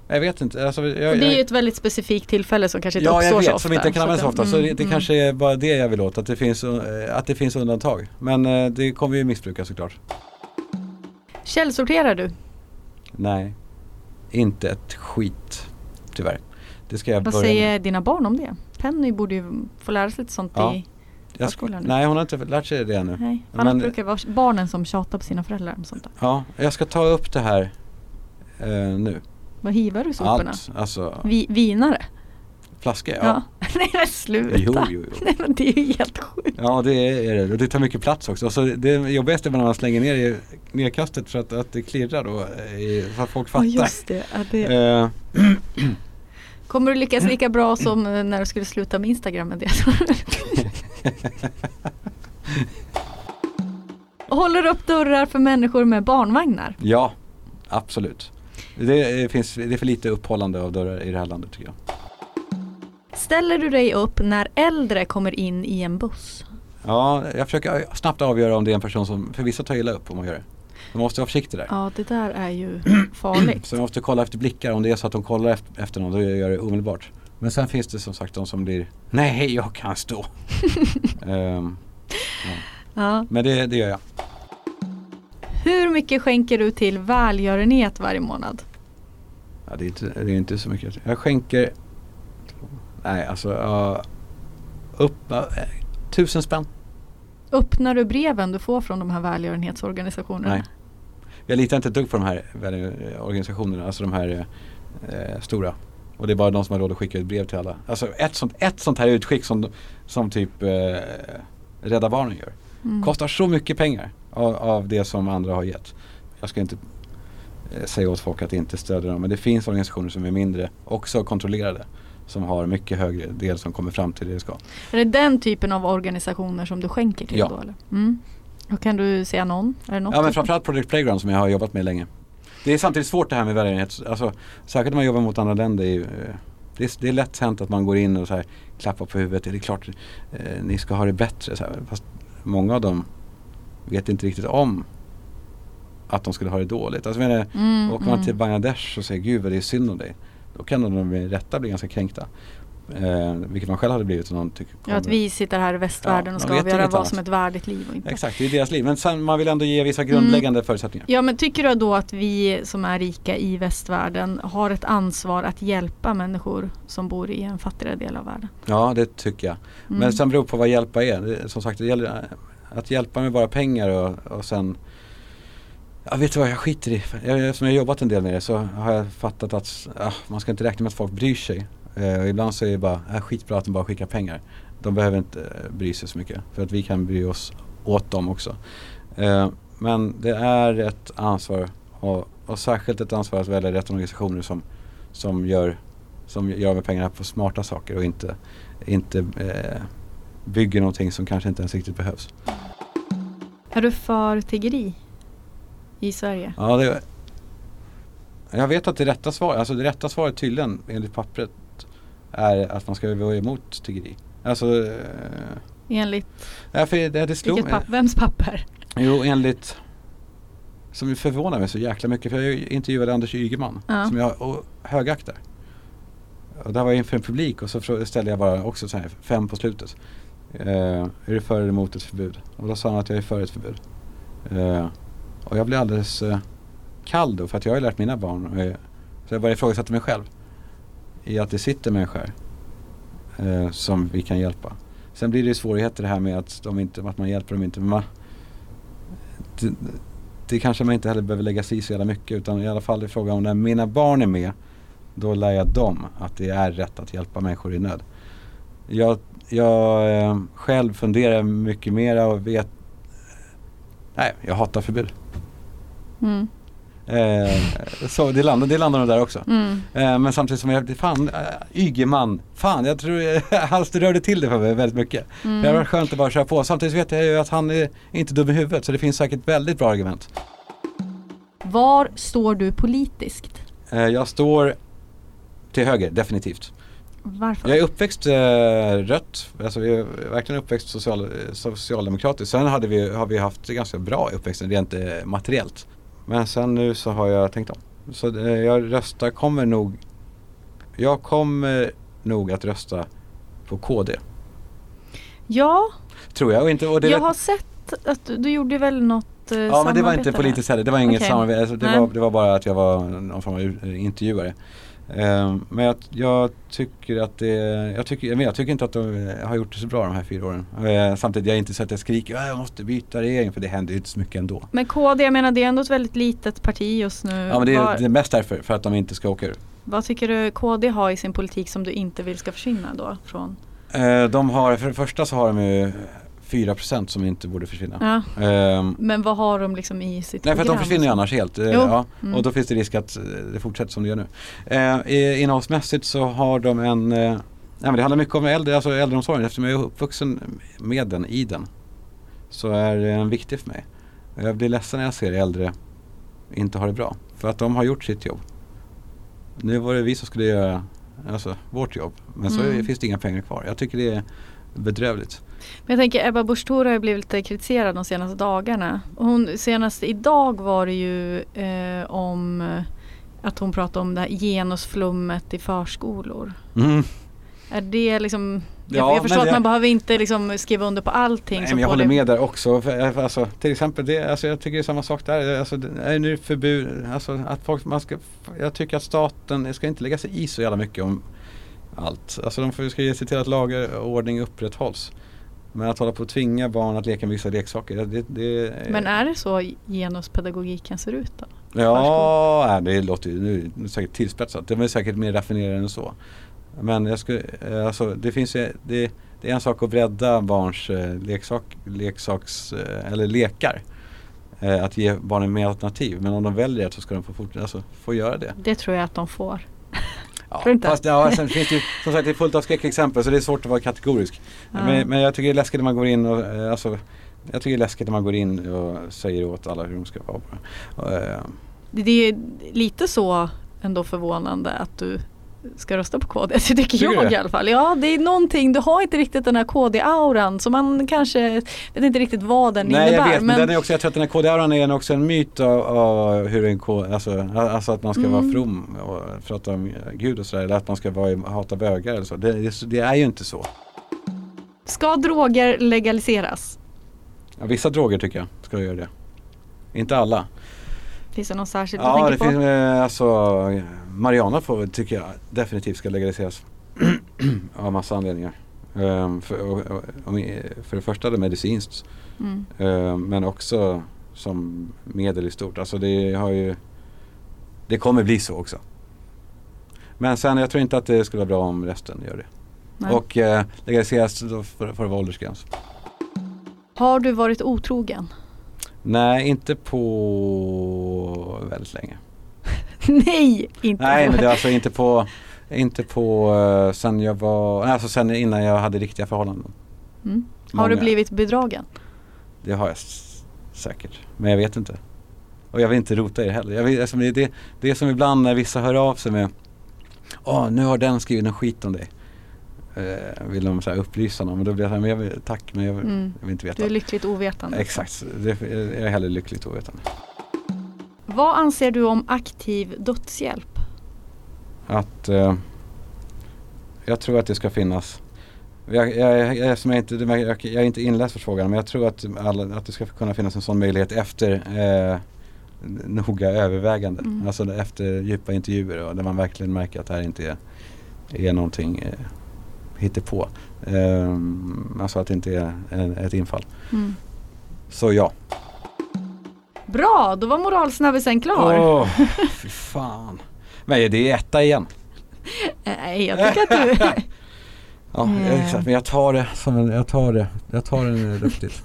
Jag vet inte. Alltså, jag, jag, det är ju ett väldigt specifikt tillfälle som kanske inte ja, uppstår så ofta. Som inte kan användas så ofta. Så det, det mm. kanske är bara det jag vill åt. Att det finns, att det finns undantag. Men eh, det kommer ju missbruka såklart. Källsorterar du? Nej, inte ett skit, tyvärr. Det ska jag Vad börja säger med. Dina barn om det? Penny borde ju få lära sig lite sånt ja. i jag skolan. Ska, nej, hon har inte lärt sig det ännu. Nej, annars men, brukar det vara barnen som tjatar på sina föräldrar. Om sånt där. Ja, jag ska ta upp det här eh, nu. Vad hivar du soporna? Allt, alltså. Vi, vinare? Flaskor, ja. ja. Nej, men sluta. Jo, jo, jo. Nej, men det är ju helt sjukt. Ja, det är det. Och det tar mycket plats också. Och så det jobbigaste när man slänger ner i nedkastet för att, att det klirrar då. Så att folk fattar. Oh, just det. Ja, det... Kommer du lyckas lika bra som när du skulle sluta med Instagram med det? Håller upp dörrar för människor med barnvagnar? Ja, absolut. Det, finns, det är för lite upphållande av dörrar i det här landet, tycker jag. Ställer du dig upp när äldre kommer in i en buss? Ja, jag försöker snabbt avgöra om det är en person som för vissa tar illa upp om man gör det. Man måste vara försiktig där. Ja, det där är ju farligt. Så man måste kolla efter blickar. Om det är så att de kollar efter, efter någon, då gör det omedelbart. Men sen finns det som sagt de som blir nej, jag kan stå. um, ja. Ja. Men det, det gör jag. Hur mycket skänker du till välgörenhet varje månad? Ja, det är inte, det är inte så mycket. Jag skänker... Nej, alltså... Uh, upp, uh, tusen spänn. Öppnar du breven du får från de här välgörenhetsorganisationerna? Nej. Jag litar inte ett dugg på de här organisationerna. Alltså de här eh, stora. Och det är bara de som har råd att skicka ett brev till alla. Alltså ett sånt, ett sånt här utskick som, som typ eh, Rädda Barnen gör. Mm. Kostar så mycket pengar av, av det som andra har gett. Jag ska inte eh, säga åt folk att inte stödja dem. Men det finns organisationer som är mindre också kontrollerade. Som har mycket högre del som kommer fram till det ska. Är det den typen av organisationer som du skänker till ja. Då? Eller? Mm. Och kan du säga någon? Är det något ja, men framförallt Project Playground som jag har jobbat med länge. Det är samtidigt svårt det här med välgörenhet. Alltså, särskilt när man jobbar mot andra länder. Är ju, det, är, det är lätt hänt att man går in och så här, klappar på huvudet. Är det klart eh, ni ska ha det bättre? Så här, fast många av dem vet inte riktigt om att de skulle ha det dåligt. Alltså, men, mm, åker man mm. till Bangladesh och säger gud vad det är synd om dig. Då kan de med rätta bli ganska kränkta. Eh, vilket man själv hade blivit. Någon tycker, ja, att vi sitter här i västvärlden ja, och ska avgöra vad annat. Som ett värdigt liv. Och inte. Exakt, det är deras liv. Men sen, man vill ändå ge vissa grundläggande mm. förutsättningar. Ja, men tycker du då att vi som är rika i västvärlden har ett ansvar att hjälpa människor som bor i en fattigare del av världen? Ja, det tycker jag. Mm. Men sen beror på vad hjälpa är. Som sagt, det gäller att hjälpa med bara pengar och, och sen... Ja, vet du vad, jag skiter i. Jag, som jag har jobbat en del med det så har jag fattat att ah, man ska inte räkna med att folk bryr sig. Eh, och ibland så är det bara ah, skitbra att de bara skickar pengar. De behöver inte eh, bry sig så mycket. För att vi kan bry oss åt dem också. Eh, men det är ett ansvar. Och, och särskilt ett ansvar att välja rätt organisationer som, som, gör, som gör med pengarna på smarta saker. Och inte, inte eh, bygger någonting som kanske inte ens riktigt behövs. Är du för tiggeri? I Sverige? Ja, det, jag vet att det rätta svaret, alltså det rätta svaret tydligen enligt pappret är att man ska vara emot tiggeri. Alltså... Enligt? Ja, för det, det slog vilket papper, vems papper? Jo, enligt... Som förvånar mig så jäkla mycket, för jag intervjuade Anders Ygeman, ja. Som jag och högaktar. Och där var jag inför en publik och så ställde jag bara också så här, fem på slutet. Uh, är du för eller emot ett förbud? Och då sa han att jag är för ett förbud. Uh, Och jag blev alldeles eh, kall då, för att jag har lärt mina barn. Eh, så jag bara ifrågasatte mig själv. I att det sitter människor eh, som vi kan hjälpa. Sen blir det ju svårigheter det här med att, de inte, att man hjälper dem inte. Man, det, det kanske man inte heller behöver lägga sig i så jävla mycket. Utan i alla fall i frågan om när mina barn är med. Då lär jag dem att det är rätt att hjälpa människor i nöd. Jag, jag eh, själv funderar mycket mera och vet. Nej, jag hatar förbud. Mm. Eh, så det landar, det landar nog där också. Mm. Eh, men samtidigt som jag, fan, Ygeman, fan, jag tror han rörde till det för mig väldigt mycket. Mm. Det var skönt att bara köra på. Samtidigt vet jag ju att han är inte dum i huvudet, så det finns säkert väldigt bra argument. Var står du politiskt? Eh, jag står till höger, definitivt. Varför? Jag är uppväxt eh, rött, alltså jag är verkligen uppväxt social, socialdemokratiskt. Sen hade vi, har vi haft ganska bra uppväxten rent eh, materiellt. Men sen nu så har jag tänkt om. Så eh, jag röstar kommer nog, jag kommer nog att rösta på K D. Ja. Tror jag och inte. Och det jag har sett att du, du gjorde väl något. Ja, men det var inte politiskt heller. Det var inget okay. samarbete. Alltså, det, var, det var bara att jag var någon form av intervjuare. Um, men jag, jag tycker att det, jag tycker, men jag tycker inte att de har gjort det så bra de här fyra åren. Uh, samtidigt jag är inte så att jag skriker jag måste byta regering, för det händer ju inte så mycket ändå. Men K D, jag menar det är ändå ett väldigt litet parti just nu. Ja, men det är var... det mest därför, för att de inte ska åka ur. Vad tycker du K D har i sin politik som du inte vill ska försvinna då? Från? Uh, de har, för det första så har de ju fyra procent som inte borde försvinna. Ja. Um, men vad har de liksom i sitt nej, program? Nej, för att de försvinner ju annars helt. Uh, ja, mm. Och då finns det risk att det fortsätter som det gör nu. Uh, Innehållsmässigt så har de en... Uh, nej, men det handlar mycket om äldre, alltså äldreomsorgen. Eftersom jag är uppvuxen med den, i den, så är den viktig för mig. Jag blir ledsen när jag ser äldre inte har det bra. För att de har gjort sitt jobb. Nu var det vi som skulle göra alltså, vårt jobb. Men så mm. finns det inga pengar kvar. Jag tycker det är bedrövligt. Men jag tänker Ebba Busch Thor har ju blivit lite kritiserad de senaste dagarna. Hon, senast idag var det ju eh, om att hon pratade om det här genusflummet i förskolor. Mm. Är det liksom... Jag, ja, jag förstår det, att man behöver inte liksom skriva under på allting. Nej, som men jag håller det med där också. För, alltså, till exempel, det, alltså, jag tycker det är samma sak där. Alltså, det är nu förbud, alltså, att folk, man ska, jag tycker att staten ska inte lägga sig i så jävla mycket om allt. Alltså, de får, ska se till att lagar och ordning upprätthålls. Men att hålla på att tvinga barn att leka med vissa leksaker. Det, det, men är det så genuspedagogiken ser ut då? Ja, nej, det låter ju nu, det är säkert tillspetsat. Det är säkert mer raffinerande än så. Men jag skulle, alltså, det finns ju, det, det är en sak att bredda barns eh, leksak, leksaks, eh, eller lekar. Eh, att ge barnen mer alternativ. Men om de väljer det så ska de få, fort, alltså, få göra det. Det tror jag att de får. Ja, fast, ja, sen finns det, som sagt, det är fullt av skräckexempel så det är svårt att vara kategorisk. Mm. Men, men jag tycker det är läskigt när man går in och, eh, alltså, jag tycker det är läskigt när man går in och säger åt alla hur de ska vara. Och, eh. Det är lite så ändå förvånande att du ska rösta på K D. Det tycker jag det? I alla fall. Ja, det är någonting, du har inte riktigt den här K D-auran som man kanske vet inte riktigt vad den Nej, innebär. Nej, jag vet, men, men den är också, jag tror att den här K D-auran är också en myt av, av hur en K, alltså, alltså att man ska mm. vara from och prata om Gud och sådär, eller att man ska vara, hata bögar eller så. Det, det, det är ju inte så. Ska droger legaliseras? Ja, vissa droger tycker jag ska göra det. Inte alla. Finns det någon särskild ja, tänker det på? Finns, alltså, Mariana får, tycker jag definitivt ska legaliseras av massa anledningar. Um, för, och, och, för det första det medicinskt mm. um, men också som medel i stort. Alltså det har ju det kommer bli så också. Men sen jag tror inte att det skulle vara bra om resten gör det. Nej. Och uh, legaliseras då för, för åldersgräns. Har du varit otrogen? Nej, inte på väldigt länge. Nej, inte Nej, på. men det är alltså inte på inte på uh, sen jag var alltså sen innan jag hade riktiga förhållanden. Mm. Har Många. du blivit bedragen? Det har jag s- säkert, men jag vet inte. Och jag vill inte rota i det heller. Jag vill, alltså, det, det, det är som ibland när vissa hör av sig med åh, oh, nu har den skrivit en skit om dig. Vill de så här upplysa någon, men då blir jag så här, men jag vill, tack, men jag vill, mm. jag vill inte veta. Du är lyckligt ovetande. Exakt, det, jag är heller lyckligt ovetande. Vad anser du om aktiv dödshjälp? Att eh, jag tror att det ska finnas. Jag, jag, jag, som jag, inte, jag, jag är inte inläst för frågan, men jag tror att, alla, att det ska kunna finnas en sån möjlighet efter eh, noga överväganden. Mm. Alltså efter djupa intervjuer och där man verkligen märker att det här inte är, är någonting... Eh, hittar på. Um, alltså att det inte är en, ett infall. Mm. Så ja. Bra, då var moralsnabbisen klar. Åh, oh, fy fan. Men det är etta igen. Nej, jag tycker att du... ja, mm. exakt. Men jag tar det som en... Jag tar det. Jag tar den riktigt.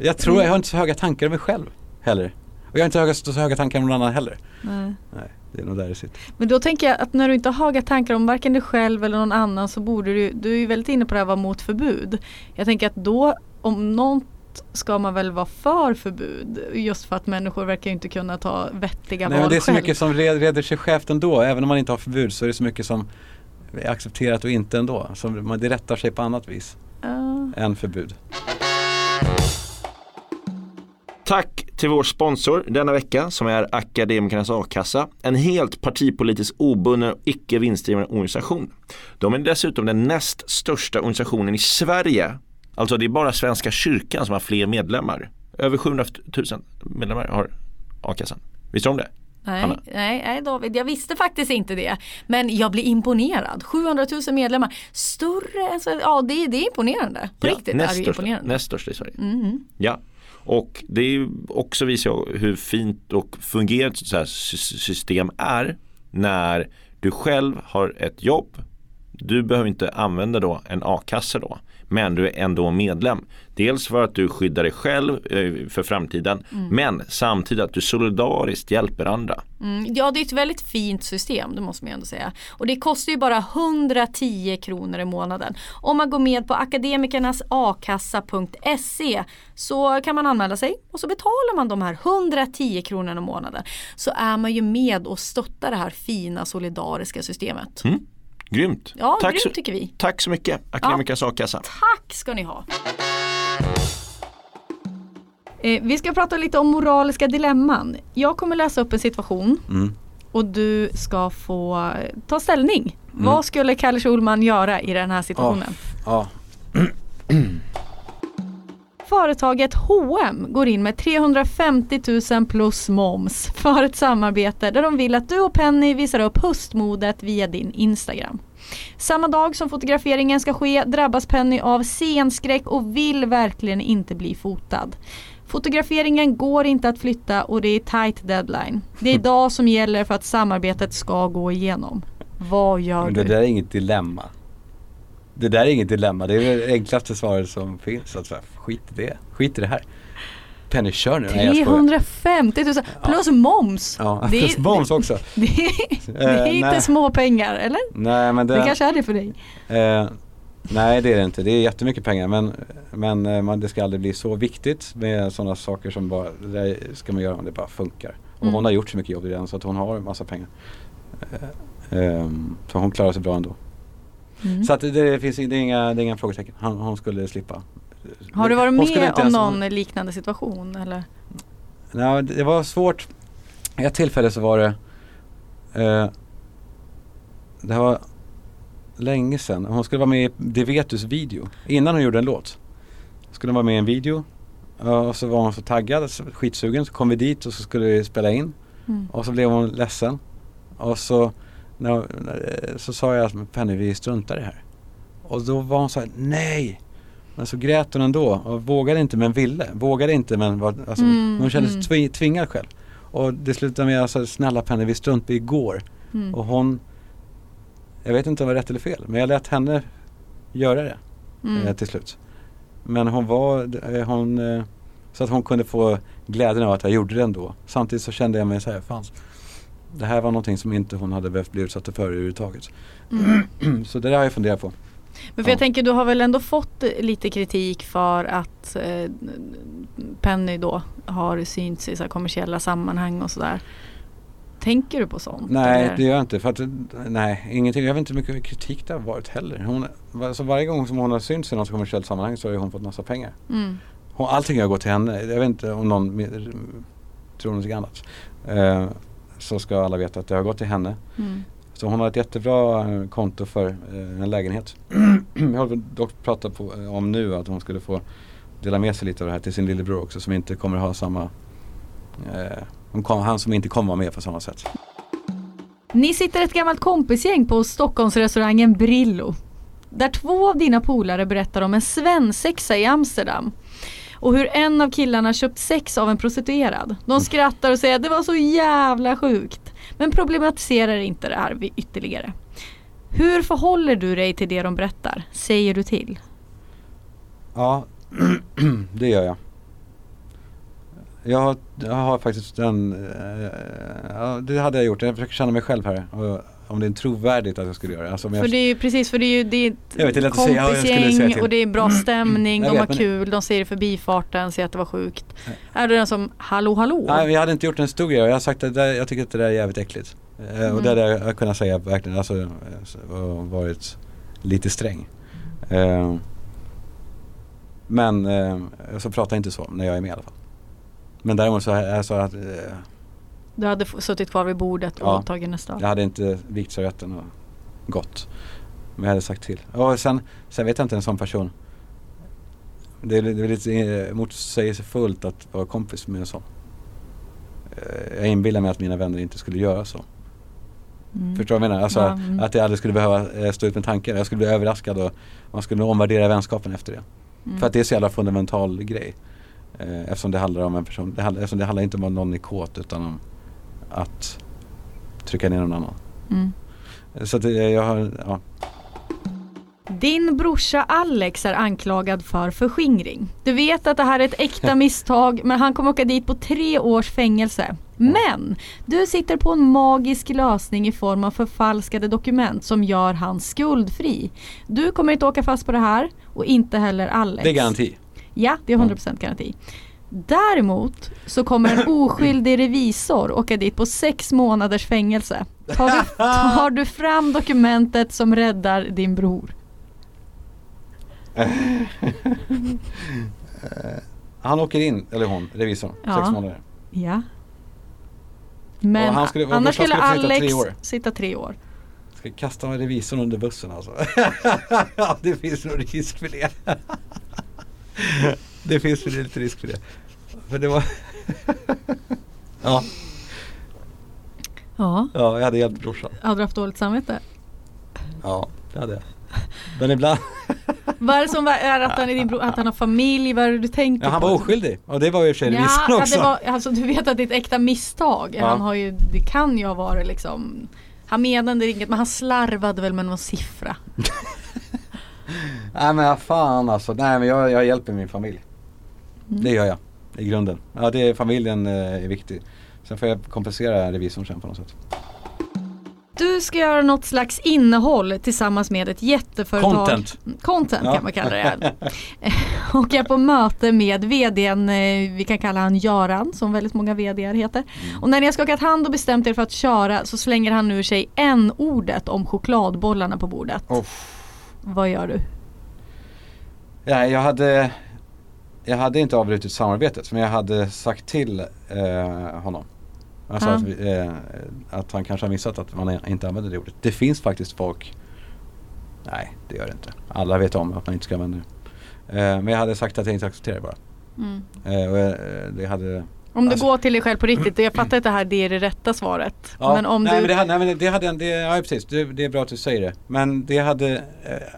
jag tror jag har inte så höga tankar om mig själv heller. Och jag har inte höga, så höga tankar om någon annan heller. Nej. Nej. Det är nog där det sitter. Men då tänker jag att när du inte har höga tankar om varken dig själv eller någon annan så borde du, du är ju väldigt inne på det här vara mot förbud. Jag tänker att då, om något ska man väl vara för förbud just för att människor verkar ju inte kunna ta vettiga Nej, val själv. Det är så själv. mycket som reder sig självt ändå, även om man inte har förbud så är det så mycket som är accepterat och inte ändå. Så man det rättar sig på annat vis uh. än förbud. Tack till vår sponsor denna vecka som är Akademikernas A-kassa, en helt partipolitiskt obunden och icke vinstdrivande organisation. De är dessutom den näst största organisationen i Sverige. Alltså det är bara Svenska kyrkan som har fler medlemmar. Över sjuhundratusen medlemmar har A-kassan. Visste du om det? Nej, nej, nej David, jag visste faktiskt inte det. Men jag blir imponerad. sjuhundratusen medlemmar. Större än Sverige. Ja, det, det är imponerande. På ja, riktigt näst är det imponerande. Näst största i Sverige. Mm. Ja. Och det också visar hur fint och fungerande så här system är när du själv har ett jobb. Du behöver inte använda då en a-kassa då, men du är ändå medlem. Dels för att du skyddar dig själv för framtiden, mm. men samtidigt att du solidariskt hjälper andra. Mm, ja, det är ett väldigt fint system, det måste man ändå säga. Och det kostar ju bara hundratio kronor i månaden. Om man går med på akademikernas a kassa punkt se så kan man anmäla sig och så betalar man de här hundratio kronorna i månaden. Så är man ju med och stöttar det här fina solidariska systemet. Mm. Grymt. Ja, tack grymt så, tycker vi. Tack så mycket, Akademikernas A-kassa. Tack ska ni ha. Eh, vi ska prata lite om moraliska dilemman. Jag kommer läsa upp en situation mm. och du ska få ta ställning. Mm. Vad skulle Kalle Schulman göra i den här situationen? Ja. ja. Företaget H och M går in med trehundrafemtio tusen plus moms för ett samarbete där de vill att du och Penny visar upp höstmodet via din Instagram. Samma dag som fotograferingen ska ske drabbas Penny av scenskräck och vill verkligen inte bli fotad. Fotograferingen går inte att flytta och det är tight deadline. Det är idag som gäller för att samarbetet ska gå igenom. Vad gör du? Det där är inget dilemma. Det där är inget dilemma. Det är det enklaste svaret som finns. Alltså, skit i det. Skit i det här. Penny, kör nu. trehundrafemtio tusen plus ja. moms. Ja, det är, plus moms också. Det, det, det är uh, inte nej. små pengar, eller? Nej, men det, det kanske är det för dig. Uh, nej, det är det inte. Det är jättemycket pengar. Men, men man, det ska aldrig bli så viktigt med sådana saker som bara... Det ska man göra om det bara funkar. Och mm. hon har gjort så mycket jobb redan så att hon har en massa pengar. Uh, um, så hon klarar sig bra ändå. Mm. Så att det finns det är inga, det är inga frågetecken. Hon, hon skulle slippa. Har du varit med om någon hon... liknande situation? Eller? Nej, det var svårt. I ett tillfälle så var det... Eh, det var länge sedan. Hon skulle vara med i Det Vetus video. Innan hon gjorde en låt. Hon skulle vara med i en video. Och så var hon så taggad, skitsugen. Så kom vi dit och så skulle vi spela in. Mm. Och så blev hon ledsen. Och så... No, så sa jag att Penny, vi struntar i det här. Och då var hon så här, nej. Men så grät hon ändå och vågade inte men ville. Vågade inte men var, alltså, mm, hon kände sig mm. tvingad själv. Och det slutade med att snälla Penny, vi struntade igår. Mm. Och hon, jag vet inte om det var rätt eller fel, men jag lät henne göra det mm. eh, till slut. Men hon var, eh, hon, eh, så att hon kunde få glädjen av att jag gjorde det ändå. Samtidigt så kände jag mig så här, fanns. Det här var någonting som inte hon hade behövt bli utsatt för överhuvudtaget. Mm. Så det där har jag funderat på. Men för ja. jag tänker, du har väl ändå fått lite kritik för att eh, Penny då har synts i så här kommersiella sammanhang och sådär. Tänker du på sånt? Nej, eller? Det gör jag inte. För att, nej, ingenting. Jag vet inte mycket kritik det har varit heller. Hon, alltså varje gång som hon har synts i något kommersiellt sammanhang så har hon fått massa pengar. Mm. Hon, allting har gått till henne. Jag vet inte om någon tror någonting annat. Uh, så ska alla veta att det har gått till henne. Mm. Så hon har ett jättebra konto för eh, en lägenhet. Jag håller dock prata på, om nu att hon skulle få dela med sig lite av det här till sin lillebror också som inte kommer ha samma... Eh, kom, han som inte kommer vara med på samma sätt. Ni sitter ett gammalt kompisgäng på Stockholmsrestaurangen Brillo. Där två av dina polare berättar om en svensexa i Amsterdam. Och hur en av killarna köpt sex av en prostituerad. De skrattar och säger att det var så jävla sjukt. Men problematiserar inte det här ytterligare. Hur förhåller du dig till det de berättar? Säger du till? Ja, det gör jag. Jag har, jag har faktiskt den... Ja, det hade jag gjort. Jag försöker känna mig själv här. Och, om det är trovärdigt att jag skulle göra. Alltså, för jag, det är ju precis, för det är ju det är ett vet, kompisgäng ja, och det är bra stämning, mm, de vet, har kul, de säger det förbifarten, säger att det var sjukt. Nej. Är du den som, hallå, hallå? Nej, jag hade inte gjort en stor grej. Jag har sagt att det, jag tycker att det där är jävligt äckligt. Mm. Eh, och det hade jag kunnat säga verkligen. Alltså, jag har varit lite sträng. Eh, men eh, så pratar jag inte så när jag är med i alla fall. Men däremot så är jag så att... Eh, Du hade f- suttit kvar vid bordet och ja, tagit nästa. Jag hade inte vikt så rätten och gått. Men jag hade sagt till. Och sen, sen vet jag inte en sån person. Det är, det är lite motsägelsefullt att vara kompis med en sån. Jag inbillar mig att mina vänner inte skulle göra så. Mm. Förstår du vad jag menar? Alltså, ja, mm. Att jag aldrig skulle behöva stå ut med tanken. Jag skulle bli överraskad och man skulle omvärdera vänskapen efter det. Mm. För att det är så jävla fundamental grej. Eftersom det handlar om en person. Det handlar, eftersom det handlar inte om att någon är kåt utan om att trycka ner någon annan. Mm. Så att jag har... Ja. Din brorsa Alex är anklagad för förskingring. Du vet att det här är ett äkta misstag, men han kommer åka dit på tre års fängelse. Men du sitter på en magisk lösning i form av förfalskade dokument som gör han skuldfri. Du kommer inte åka fast på det här och inte heller Alex. Det är garanti. Ja, det är hundra procent garanti. Däremot så kommer en oskyldig revisor åka dit på sex månaders fängelse. Tar du, tar du fram dokumentet som räddar din bror? Han åker in, eller hon, revisorn, ja. Sex månader. Ja. Men han skulle, annars skulle, skulle Alex sitta tre år. Sitta tre år. Ska kasta med revisorn under bussen alltså. Det finns nog risk för det. Det finns väl lite risk för det. För det var... ja. Ja. Ja, jag hade hjälpt brorsan. Hade du haft dåligt samvete? Ja, det hade jag. Men ibland... Vad är det som är att han, är din bro, att han har familj? Vad är det du tänkte på? Ja, han var på? Oskyldig. Och det var ju för sig ja, också. Ja, det var, alltså, du vet att det är ett äkta misstag. Ja. Han har ju, det kan ju ha varit liksom... Han menade inget, men han slarvade väl med någon siffra. Nej, men fan alltså. Nej, men jag, jag hjälper min familj. Mm. Det gör jag, i grunden. Ja, det är, familjen eh, är viktig. Sen får jag kompensera revisorn sen på något sätt. Du ska göra något slags innehåll tillsammans med ett jätteföretag. Content. Content ja. Kan man kalla det. Och jag på möte med vdn, vi kan kalla han Göran, som väldigt många vdar heter. Mm. Och när ni har skakat hand och bestämt er för att köra så slänger han ur sig en ordet om chokladbollarna på bordet. Oh. Vad gör du? Ja, jag hade... Jag hade inte avbrutit samarbetet, men jag hade sagt till eh, honom jag sa ah. att, vi, eh, att han kanske har missat att man inte använder det ordet. Det finns faktiskt folk... Nej, det gör det inte. Alla vet om att man inte ska använda det. Eh, men jag hade sagt att jag inte accepterar det bara. Mm. Eh, och jag, det hade... Om alltså, du går till dig själv på riktigt, jag fattar att det här det är det rätta svaret. Ja, men om nej, du... men det hade, nej men det hade en, det, ja precis, det, det är bra att du säger det. Men det hade,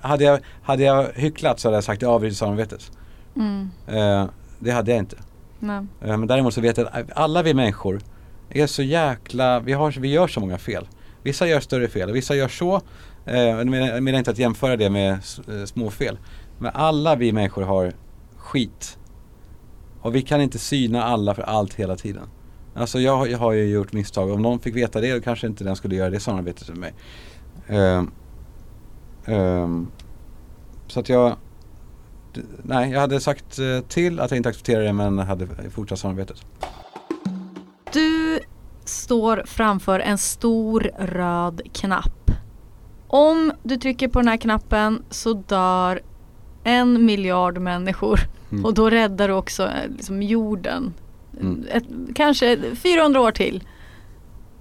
hade, jag, hade jag hycklat så hade jag sagt ja, vi samarbetet. Mm. Uh, det hade jag inte. Nej. Uh, men däremot så vet jag att alla vi människor är så jäkla, vi, har, vi gör så många fel. Vissa gör större fel och vissa gör så. Uh, jag menar inte att jämföra det med uh, små fel. Men alla vi människor har skit. Och vi kan inte syna alla för allt hela tiden. Alltså jag, jag har ju gjort misstag. Om någon fick veta det då kanske inte den skulle göra det samarbetet med mig. Uh, uh, så att jag nej, jag hade sagt till att jag inte accepterade det, men hade fortsatt samarbetet. Du står framför en stor röd knapp. Om du trycker på den här knappen så dör en miljard människor. Mm. Och då räddar du också liksom, jorden. Mm. Ett, kanske fyrahundra år till.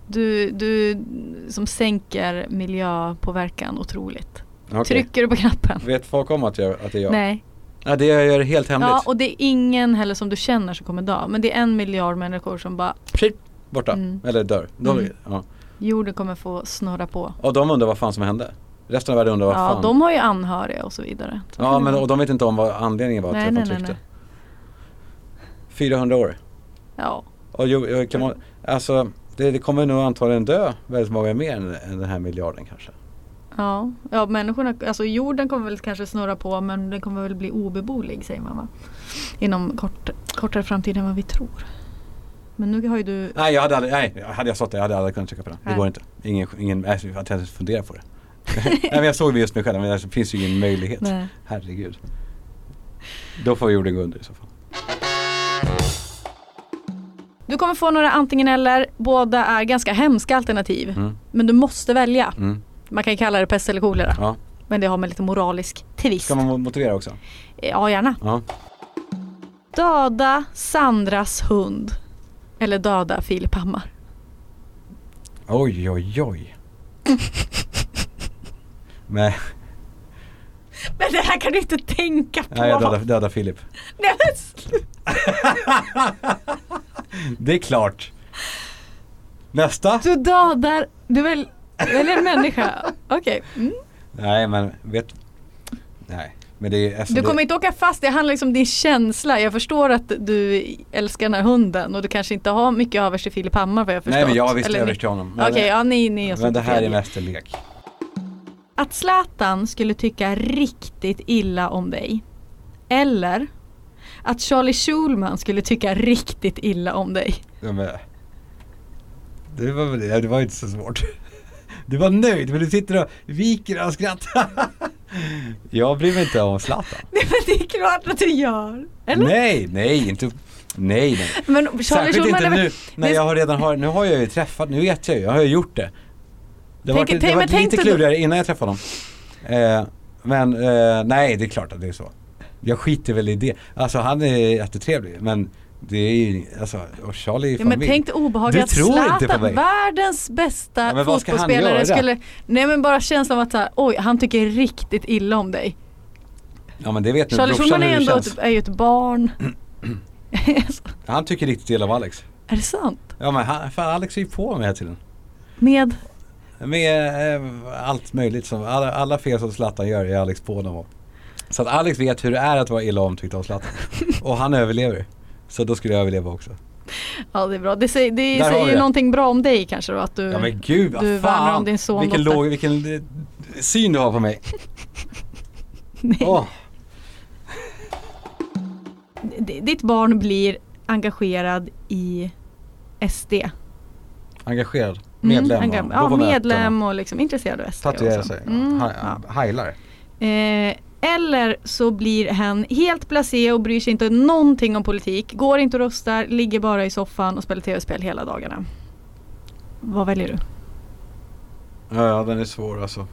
Du, du som sänker miljöpåverkan otroligt. Okay. Trycker du på knappen? Vet folk om att, jag, att det är jag? Nej. Ja, det gör det helt hemligt. Ja, och det är ingen heller som du känner som kommer dö. Men det är en miljard människor som bara... Prit, borta. Mm. Eller dör. De, mm. ja. Jorden kommer få snurra på. Och de undrar vad fan som hände. Resten av världen undrar vad ja, fan. Ja, de har ju anhöriga och så vidare. De ja, men och de vet inte om vad anledningen var nej, att de tryckte. Nej, nej. fyrahundra år. Ja. Och jo, kan man, alltså, det, det kommer nog antagligen dö väldigt många mer än, än den här miljarden kanske. Ja, ja, människorna, alltså jorden kommer väl kanske snurra på, men den kommer väl bli obeboelig, säger man va? Inom kort, kortare framtid än vad vi tror. Men nu har ju du... Nej, jag hade aldrig, nej, hade jag sagt det, jag hade aldrig kunnat trycka på den. Nej. Det går inte. Ingen, ingen, jag hade inte funderat på det. Nej, men jag såg det just mig själv, men det finns ju ingen möjlighet. Nej. Herregud. Då får jorden gå under i så fall. Du kommer få några antingen eller, båda är ganska hemska alternativ. Mm. Men du måste välja. Mm. Man kan kalla det pest eller kolera. Ja. Men det har med lite moralisk twist. Ska man motivera också? Ja, gärna. Ja. Döda Sandras hund. Eller döda Filip Hammar. Oj, oj, oj. Men... Men det här kan du inte tänka på. Nej, jag döda, döda Filip. Nej, men... Det är klart. Nästa. Du dödar... Du väl... Eller en människa. Okej. Okay. Mm. Nej, men vet Nej, men det är alltså du kommer det... inte åka fast. Det handlar liksom om din känsla. Jag förstår att du älskar den här hunden och du kanske inte har mycket övers till Filip Hammar, vad jag förstår. Nej, men jag visste eller... över till honom. Okej, okay, ja ni ni men det här är mest en lek. Att Zlatan skulle tycka riktigt illa om dig. Eller att Kalle Schulman skulle tycka riktigt illa om dig. Ja, men... Det var väl det var inte så svårt. Du var nöjd, men du sitter och viker och skrattar. Jag bryr mig inte om Zlatan. Nej, men det är klart att du gör. Eller? Nej, nej, inte. Nej, nej. Men Charlie särskilt Schulman, inte nu när jag har redan har, nu har jag ju träffat, nu vet jag ju, jag har ju gjort det. Det var tänk, det var lite klurigare innan jag träffade honom. Eh, men eh, nej, det är klart att det är så. Jag skiter väl i det. Alltså han är jättetrevlig, men det är ju, alltså, och Charlie ja, men tänk obehaget Zlatan, världens bästa ja, fotbollsspelare skulle, nej men bara känslan av att så här, oj, han tycker riktigt illa om dig. Ja, men det vet Charlie Schulman är ändå ett, är ju ett barn. Han tycker riktigt illa av Alex. Är det sant? Ja, men han, fan, Alex är ju på med här tiden. Med? Med eh, allt möjligt. Som, alla, alla fel som Zlatan gör är Alex på dem. Så att Alex vet hur det är att vara illa omtyckt av Zlatan. Och han överlever. Så då skulle jag överleva också. Ja, det är bra. Det säger, det säger ju det. Någonting bra om dig kanske då. Att du, ja, men gud, du värnar om din son. Vilken, låg, vilken syn du har på mig. Nej. Oh. Ditt barn blir engagerad i S D. Engagerad? Medlem? Mm, engage- ja, medlem och liksom intresserad av S D. Tatuerar sig. Mm, ha- ja. Heilar. Eh, eller så blir han helt blasé och bryr sig inte någonting om politik. Går inte och röstar, ligger bara i soffan och spelar tv-spel hela dagarna. Vad väljer du? Ja, den är svår alltså.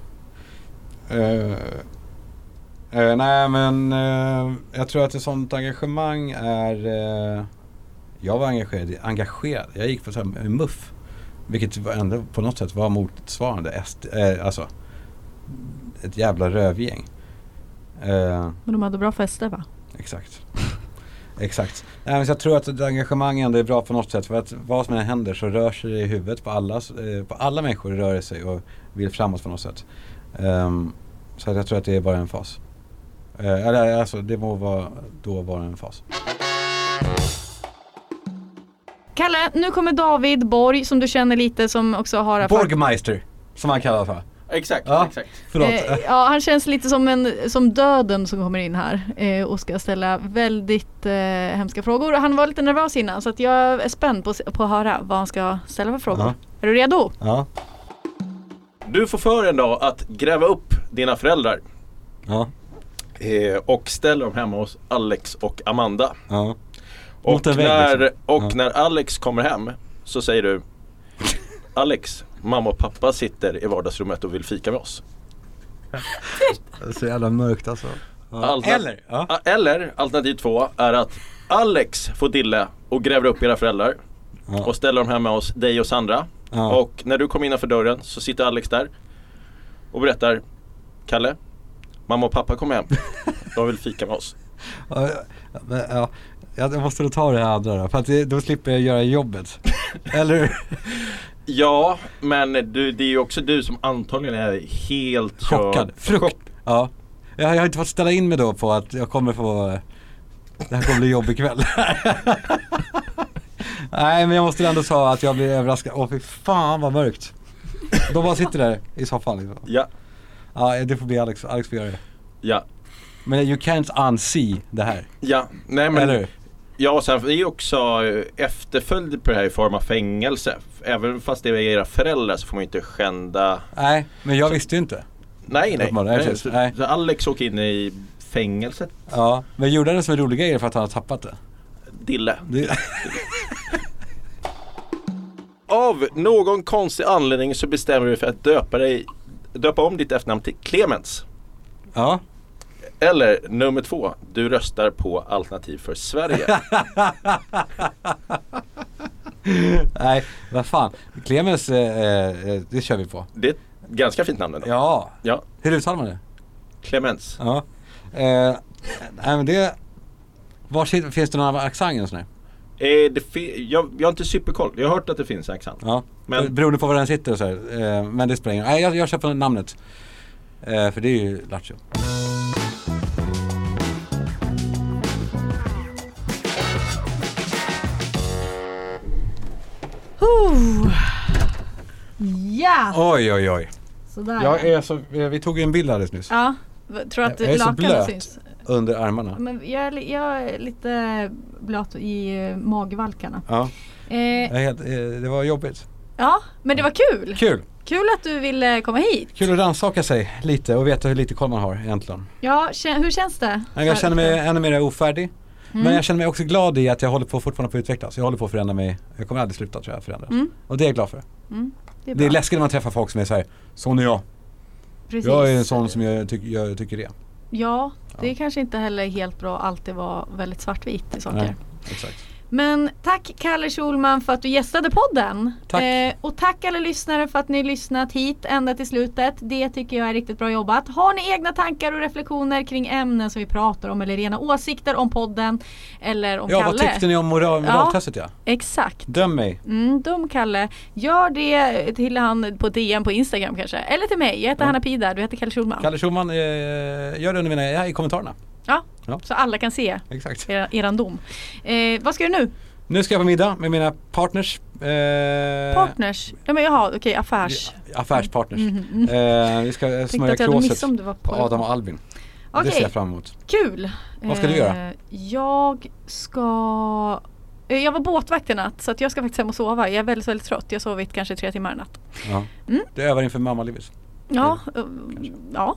Eh... Uh, nej men uh, jag tror att ett sånt engagemang är uh, jag var engagerad, engagerad. Jag gick för så här muff, vilket ändå på något sätt var motsvarande uh, alltså ett jävla rövgäng. Uh, men de hade bra fester, va? Exakt. Exakt. Nej, men jag tror att engagemangen är bra på något sätt, för att vad som än händer så rör sig det i huvudet på alla uh, på alla människor rör sig och vill framåt på något sätt. Um, så jag tror att det är bara en fas. Eller alltså, det må vara, då vara en fas. Kalle, nu kommer David Borg som du känner lite, som också har... Borgmeister, som han kallar för. Exakt, ja, exakt. Förlåt. Eh, ja, han känns lite som, en, som döden som kommer in här eh, och ska ställa väldigt eh, hemska frågor. Han var lite nervös innan, så att jag är spänd på, på att höra vad han ska ställa för frågor. Ja. Är du redo? Ja. Du får för en dag att gräva upp dina föräldrar. Ja. Och ställer dem hemma hos Alex och Amanda. Ja. Och, väg, när, liksom. och ja. när Alex kommer hem så säger du: Alex, mamma och pappa sitter i vardagsrummet och vill fika med oss. Det är så jävla mörkt alltså. Ja. Altern- eller, ja. eller alternativ två är att Alex får dille och gräver upp era föräldrar. Ja. Och ställer dem hemma hos dig och Sandra. Ja. Och när du kommer innanför dörren så sitter Alex där och berättar: Kalle, mamma och pappa kommer hem. De vill fika med oss. Ja, ja, jag måste då ta det här andra då, för att då slipper jag göra jobbet. Eller? Ja, men du, det är ju också du som antagligen är helt chockad. Så... Frukt. Ja. Jag, jag har inte fått ställa in mig då på att jag kommer få... Det här kommer bli jobbig kväll. Nej, men jag måste ändå säga att jag blir överraskad. Åh, fy fan vad mörkt. De bara sitter där i soffan liksom. Ja. Ja, det får bli Alex. Alex får göra det. Ja. Men you can't unsee det här. Ja, nej men... Eller? Ja, och sen är ju också efterföljd på det här i form av fängelse. Även fast det är era föräldrar så får man ju inte skända... Nej, men jag så... visste ju inte. Nej, nej. Man, nej, nej. Så, nej. Så Alex åker in i fängelset. Ja, men gjorde det som en rolig grej för att han har tappat det. Dille. Dille. Av någon konstig anledning så bestämmer du för att döpa dig... Döpa om ditt efternamn till Clemens. Ja. Eller nummer två, du röstar på alternativ för Sverige. Nej, vad fan. Clemens, eh, det kör vi på. Det är ett ganska fint namn ändå. Ja. ja. Hur uttalar man det? Clemens. Ja. Eh, nej, men det... Var finns det någon accent eller sådär? Eh, det fi- jag, jag har inte superkoll. Jag har hört att det finns accent. Ja. Men beroende på var den sitter och så här. Eh, men det spelar ingen roll. Nej, jag, jag köper namnet. Eh, för det är ju Lazio. Ja. Oj, oj, oj. Sådär. Jag är så, vi tog en bild alldeles nyss. Ja, tror att jag är så blöt syns under armarna. Men jag är, jag är lite blöt i magvalkarna. Ja. Eh, det var jobbigt. Ja, men det var kul. Kul. Kul att du ville komma hit. Kul att rannsaka sig lite och veta hur lite koll man har egentligen. Ja, hur känns det? Jag känner mig ännu mer ofärdig. Mm. Men jag känner mig också glad i att jag håller på fortfarande på att utvecklas. Jag håller på att förändra mig. Jag kommer aldrig sluta, tror jag, förändras. Mm. Och det är jag glad för. Mm. Det är, det är läskigt när man träffar folk som är så här, sån är jag. Precis. Jag är en sån som jag, ty- jag tycker det. Ja, det är ja. kanske inte heller helt bra att alltid vara väldigt svartvit i saker. Nej, exakt. Men tack Kalle Schulman för att du gästade podden. Tack. Eh, och tack alla lyssnare för att ni lyssnat hit ända till slutet. Det tycker jag är riktigt bra jobbat. Har ni egna tankar och reflektioner kring ämnen som vi pratar om eller rena åsikter om podden eller om ja, Kalle? Ja, vad tyckte ni om moral- moraltestet? Ja, ja, exakt. Döm mig. Mm, döm Kalle. Gör det till han på D M på Instagram kanske. Eller till mig. Jag heter ja. Hanna Pidar. Du heter Kalle Schulman. Kalle Schulman, eh, gör det under mina, ja, i kommentarerna. Ja, ja, så alla kan se exakt. Er, eran dom. Eh, vad ska du nu? Nu ska jag på middag med mina partners. Eh... Partners? Ja, men jaha, okej, okay, affärs. Ja, affärspartners. Mm. Mm. Eh, vi ska smörja klåset på, på Adam och Albin. Okay. Det ser jag fram emot. Kul. Vad ska eh, du göra? Jag ska... Jag var båtvakt i natt, så att jag ska faktiskt hem och sova. Jag är väldigt, väldigt trött. Jag har sovit kanske tre timmar i natt. Ja. Mm. Du övar inför mammalivet. Ja, eh, ja.